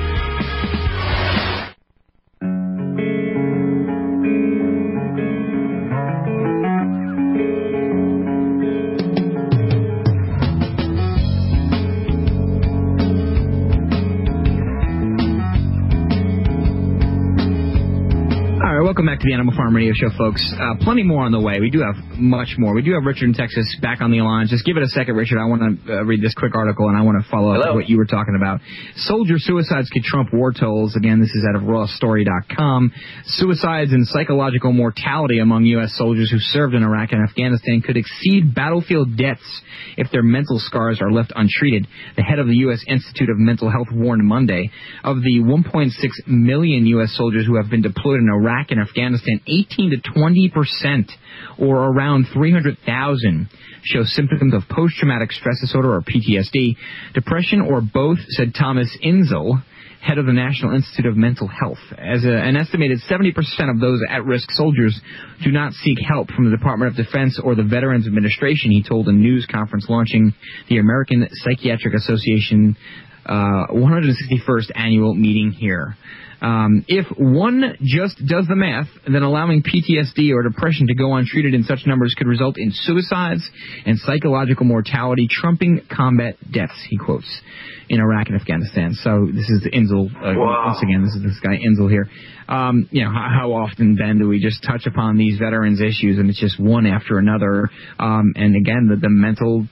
All right, Welcome back to the Animal Farm Radio Show, folks. Plenty more on the way. We do have much more. We do have Richard in Texas back on the line. Just give it a second, Richard. I want to read this quick article, and I want to follow up with what you were talking about. Soldier suicides could trump war tolls. Again, this is out of rawstory.com. Suicides and psychological mortality among U.S. soldiers who served in Iraq and Afghanistan could exceed battlefield deaths if their mental scars are left untreated. The head of the U.S. Institute of Mental Health warned Monday of the 1.6 million U.S. soldiers who have been deployed in Iraq and Afghanistan, 18% to 20%, or around 300,000, show symptoms of post-traumatic stress disorder or PTSD, depression, or both, said Thomas Insel, head of the National Institute of Mental Health. As an estimated 70% of those at-risk soldiers do not seek help from the Department of Defense or the Veterans Administration, he told a news conference launching the American Psychiatric Association 161st annual meeting here. If one just does the math, then allowing PTSD or depression to go untreated in such numbers could result in suicides and psychological mortality trumping combat deaths, he quotes, in Iraq and Afghanistan. So this is Insel. Once again, this is this guy Insel here. You know, how often, Ben, do we just touch upon these veterans' issues, and it's just one after another? And again, the mental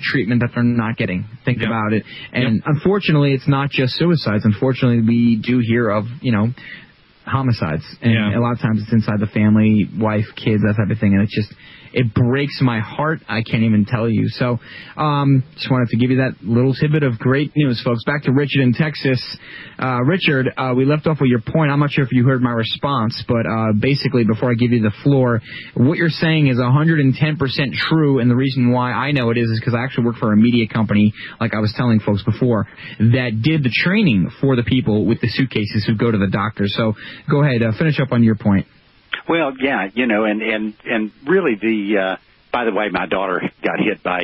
treatment that they're not getting. Think about it. And unfortunately, it's not just suicides. Unfortunately, we do hear of, homicides. And a lot of times it's inside the family, wife, kids, that type of thing. And it's just, it breaks my heart. I can't even tell you. So just wanted to give you that little tidbit of great news, folks. Back to Richard in Texas. Richard, we left off with your point. I'm not sure if you heard my response, but basically, before I give you the floor, what you're saying is 110% true, and the reason why I know it is because I actually work for a media company, like I was telling folks before, that did the training for the people with the suitcases who go to the doctor. So go ahead, finish up on your point. Well, yeah, and really the, by the way, my daughter got hit by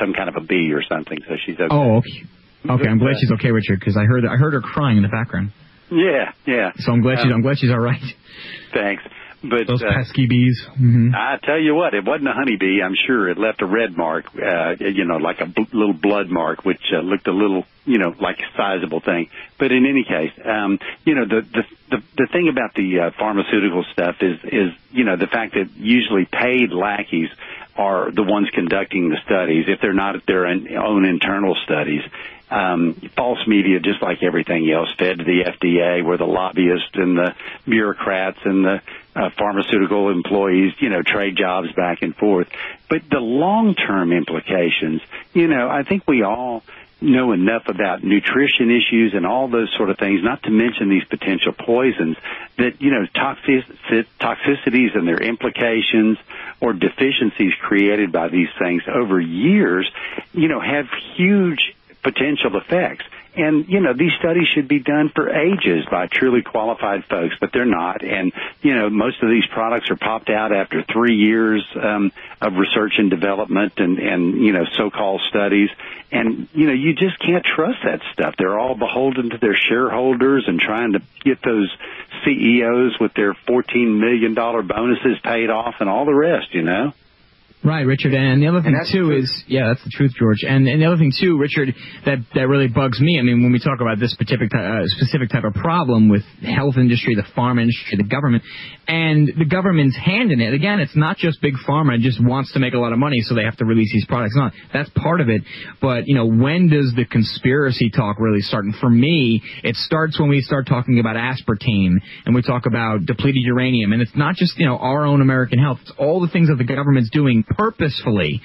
some kind of a bee or something, so she's okay. Oh, okay. Okay, I'm glad she's okay, Richard, because I heard her crying in the background. Yeah. So I'm glad she's all right. Thanks. But those pesky bees. Mm-hmm. I tell you what, it wasn't a honeybee, I'm sure. It left a red mark, like a little blood mark, which looked a little, like a sizable thing. But in any case, the thing about the pharmaceutical stuff is the fact that usually paid lackeys are the ones conducting the studies, if they're not their own internal studies. False media, just like everything else, fed to the FDA, where the lobbyists and the bureaucrats and the pharmaceutical employees, trade jobs back and forth. But the long-term implications, I think we all know enough about nutrition issues and all those sort of things, not to mention these potential poisons, that, toxicities and their implications or deficiencies created by these things over years, have huge potential effects. And, these studies should be done for ages by truly qualified folks, but they're not. And, most of these products are popped out after 3 years of research and development and so-called studies. And, you just can't trust that stuff. They're all beholden to their shareholders and trying to get those CEOs with their $14 million bonuses paid off and all the rest, Right, Richard, and the other thing, too, is... Yeah, that's the truth, George. And the other thing, too, Richard, that really bugs me, I mean, when we talk about this specific type of problem with the health industry, the pharma industry, the government, and the government's hand in it, again, it's not just big pharma just wants to make a lot of money, so they have to release these products. No, that's part of it, but, when does the conspiracy talk really start? And for me, it starts when we start talking about aspartame, and we talk about depleted uranium, and it's not just, our own American health. It's all the things that the government's doing purposefully,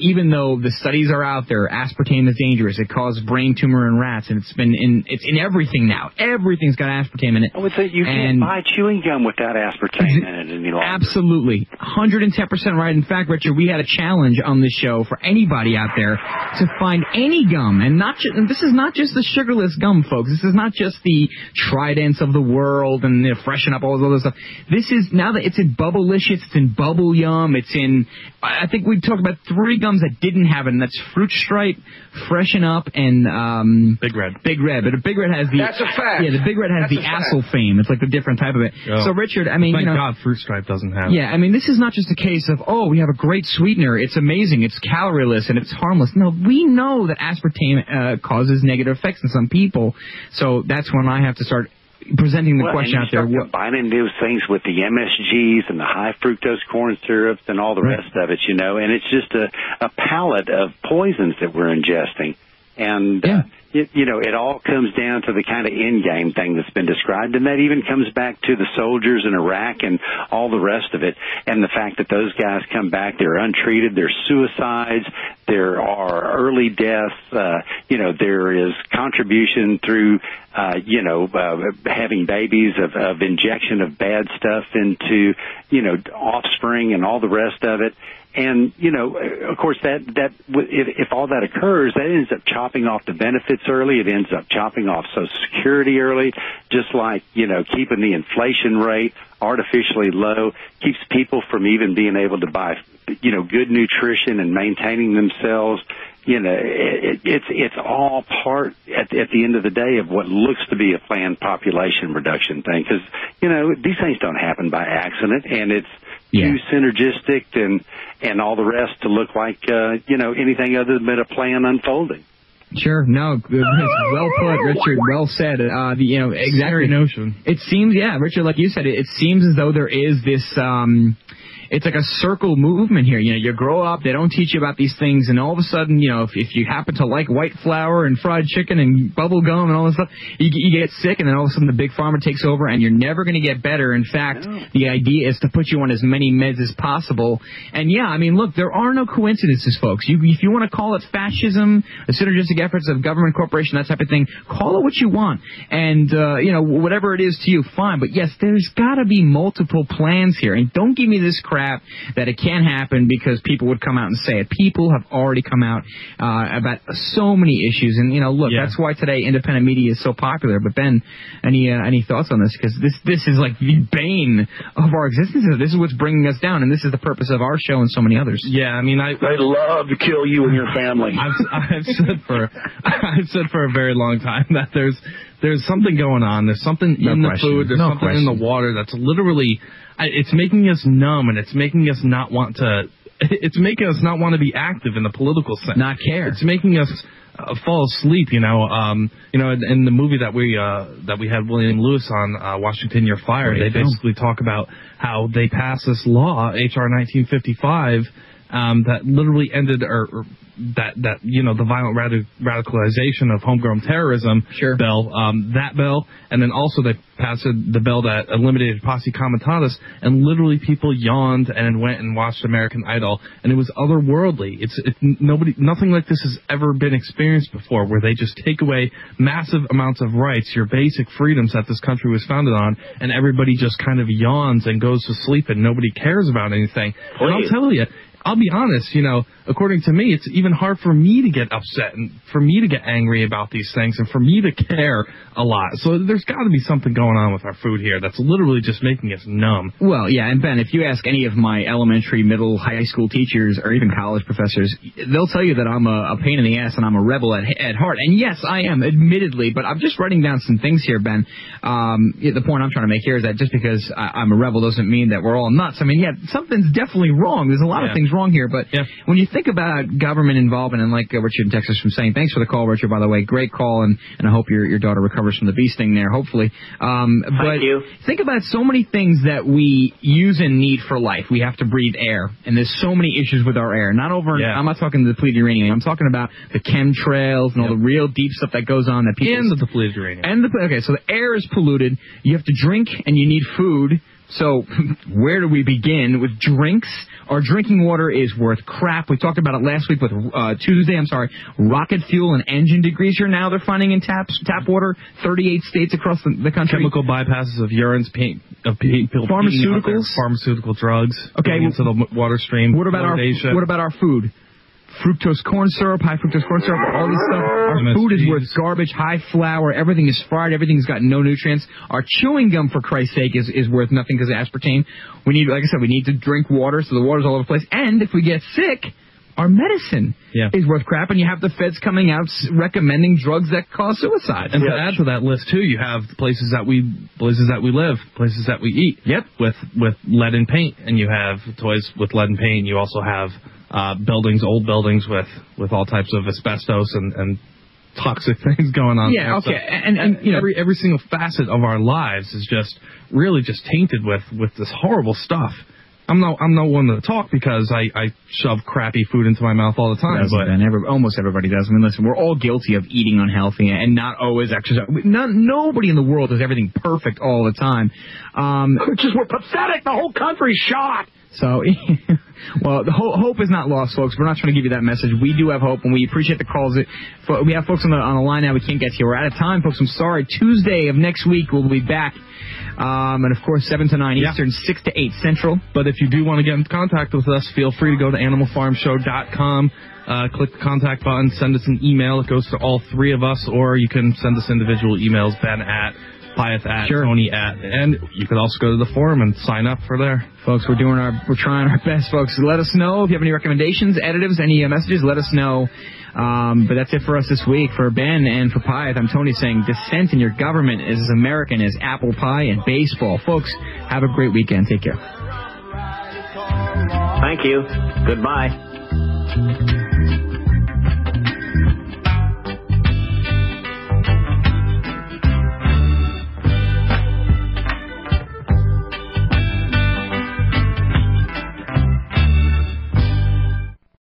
even though the studies are out there. Aspartame is dangerous. It caused brain tumor in rats, and it's in everything now. Everything's got aspartame in it. Oh, you can't buy chewing gum without aspartame in it any longer. Absolutely. 110% right. In fact, Richard, we had a challenge on this show for anybody out there to find any gum, and this is not just the sugarless gum, folks. This is not just the Tridents of the world and freshen up all this other stuff. This is, now that it's in Bubblicious, it's in Bubble Yum, it's in... I think we talked about three gums that didn't have it, and that's Fruit Stripe, Freshen Up, and Big Red. Big Red, but Big Red has the... That's a fact. Yeah, the Big Red has the acylfame. It's like a different type of it. Oh. So, Richard, I mean, thank God Fruit Stripe doesn't have it. Yeah, I mean, this is not just a case of, we have a great sweetener, it's amazing, it's calorie-less, and it's harmless. No, we know that aspartame causes negative effects in some people, so that's when I have to start presenting the question out there. Combining those things with the MSGs and the high fructose corn syrups and all the rest of it, you know, and it's just a palette of poisons that we're ingesting. And, it all comes down to the kind of end-game thing that's been described, and that even comes back to the soldiers in Iraq and all the rest of it, and the fact that those guys come back, they're untreated, there's suicides, there are early deaths, there is contribution through, having babies of injection of bad stuff into, offspring and all the rest of it. And, of course, if all that occurs, that ends up chopping off the benefits early. It ends up chopping off Social Security early, just like, keeping the inflation rate artificially low keeps people from even being able to buy, good nutrition and maintaining themselves. It's all part at the end of the day of what looks to be a planned population reduction thing, because, these things don't happen by accident, and it's too synergistic and all the rest to look like, anything other than a plan unfolding. Sure. No, well put, Richard. Well said. Exactly. Scary notion. It seems, Richard, like you said, it seems as though there is this, it's like a circle movement here. You grow up, they don't teach you about these things, and all of a sudden, if you happen to like white flour and fried chicken and bubble gum and all this stuff, you get sick, and then all of a sudden the big pharma takes over, and you're never going to get better. In fact, the idea is to put you on as many meds as possible. And, look, there are no coincidences, folks. If you want to call it fascism, the synergistic efforts of government, corporation, that type of thing, call it what you want. And, whatever it is to you, fine. But, yes, there's got to be multiple plans here. And don't give me this crap that it can't happen because people would come out and say it. People have already come out about so many issues, and that's why today independent media is so popular. But Ben, any thoughts on this? Because this is like the bane of our existence. This is what's bringing us down, and this is the purpose of our show and so many others. Yeah, I mean, I'd love to kill you and your family. I've said for a very long time that there's something going on. There's something in the food. There's something in the water that's literally. It's making us numb, and it's making us not want to. It's making us not want to be active in the political sense. Not care. It's making us fall asleep. In the movie that we had William Lewis on, Washington, Your Fire, they basically talk about how they passed this law, HR 1955, that literally ended the violent radicalization of homegrown terrorism bill, that bill, and then also they passed the bill that eliminated Posse Comitatus, and literally people yawned and went and watched American Idol, and it was otherworldly. Nothing like this has ever been experienced before, where they just take away massive amounts of rights, your basic freedoms that this country was founded on, and everybody just kind of yawns and goes to sleep, and nobody cares about anything. Please. And I'll tell you, I'll be honest, according to me, it's even hard for me to get upset and for me to get angry about these things and for me to care a lot. So there's got to be something going on with our food here that's literally just making us numb. Well, yeah, and Ben, if you ask any of my elementary, middle, high school teachers or even college professors, they'll tell you that I'm a pain in the ass and I'm a rebel at heart. And yes, I am, admittedly, but I'm just writing down some things here, Ben. The point I'm trying to make here is that just because I'm a rebel doesn't mean that we're all nuts. I mean, something's definitely wrong. There's a lot of things wrong here, but when you think about government involvement, and like Richard in Texas from saying, thanks for the call, Richard, by the way, great call, and I hope your daughter recovers from the bee sting there, hopefully. Thank you. Think about so many things that we use and need for life. We have to breathe air, and there's so many issues with our air. I'm not talking the depleted uranium. I'm talking about the chemtrails and all the real deep stuff that goes on that people... And the depleted uranium. So the air is polluted. You have to drink, and you need food. So where do we begin with drinks? Our drinking water is worth crap. We talked about it last week with rocket fuel and engine degreaser. Now they're finding in tap water, 38 states across the country. Chemical bypasses of urines, pharmaceutical drugs. Okay, into the water stream. What about our food? Fructose corn syrup, high fructose corn syrup, all this stuff. Our food is worth garbage, high flour, everything is fried, everything's got no nutrients. Our chewing gum, for Christ's sake, is worth nothing because of aspartame. We need, like I said, to drink water, so the water's all over the place. And if we get sick, our medicine is worth crap, and you have the feds coming out recommending drugs that cause suicide. And to add to that list too, you have places that we live, places that we eat. Yep. With lead and paint, and you have toys with lead and paint. You also have buildings, old buildings with all types of asbestos and toxic things going on. Yeah, okay. And you know, every single facet of our lives is just really just tainted with this horrible stuff. I'm no one to talk because I shove crappy food into my mouth all the time. Almost everybody does. I mean, listen, we're all guilty of eating unhealthy and not always exercise. Nobody in the world does everything perfect all the time. We're pathetic. The whole country's shot. So, well, the hope is not lost, folks. We're not trying to give you that message. We do have hope, and we appreciate the calls. We have folks on the line now we can't get to. We're out of time, folks. I'm sorry. Tuesday of next week, we'll be back. And, of course, 7 to 9 Eastern, 6 to 8 Central. But if you do want to get in contact with us, feel free to go to animalfarmshow.com. Click the contact button. Send us an email. It goes to all three of us, or you can send us individual emails, Ben@ Pyeth @ Tony @ and you could also go to the forum and sign up for there. Folks, we're trying our best, folks. Let us know if you have any recommendations, additives, any messages. Let us know. But that's it for us this week. For Ben and for Pyeth, I'm Tony saying dissent in your government is as American as apple pie and baseball. Folks, have a great weekend. Take care. Thank you. Goodbye.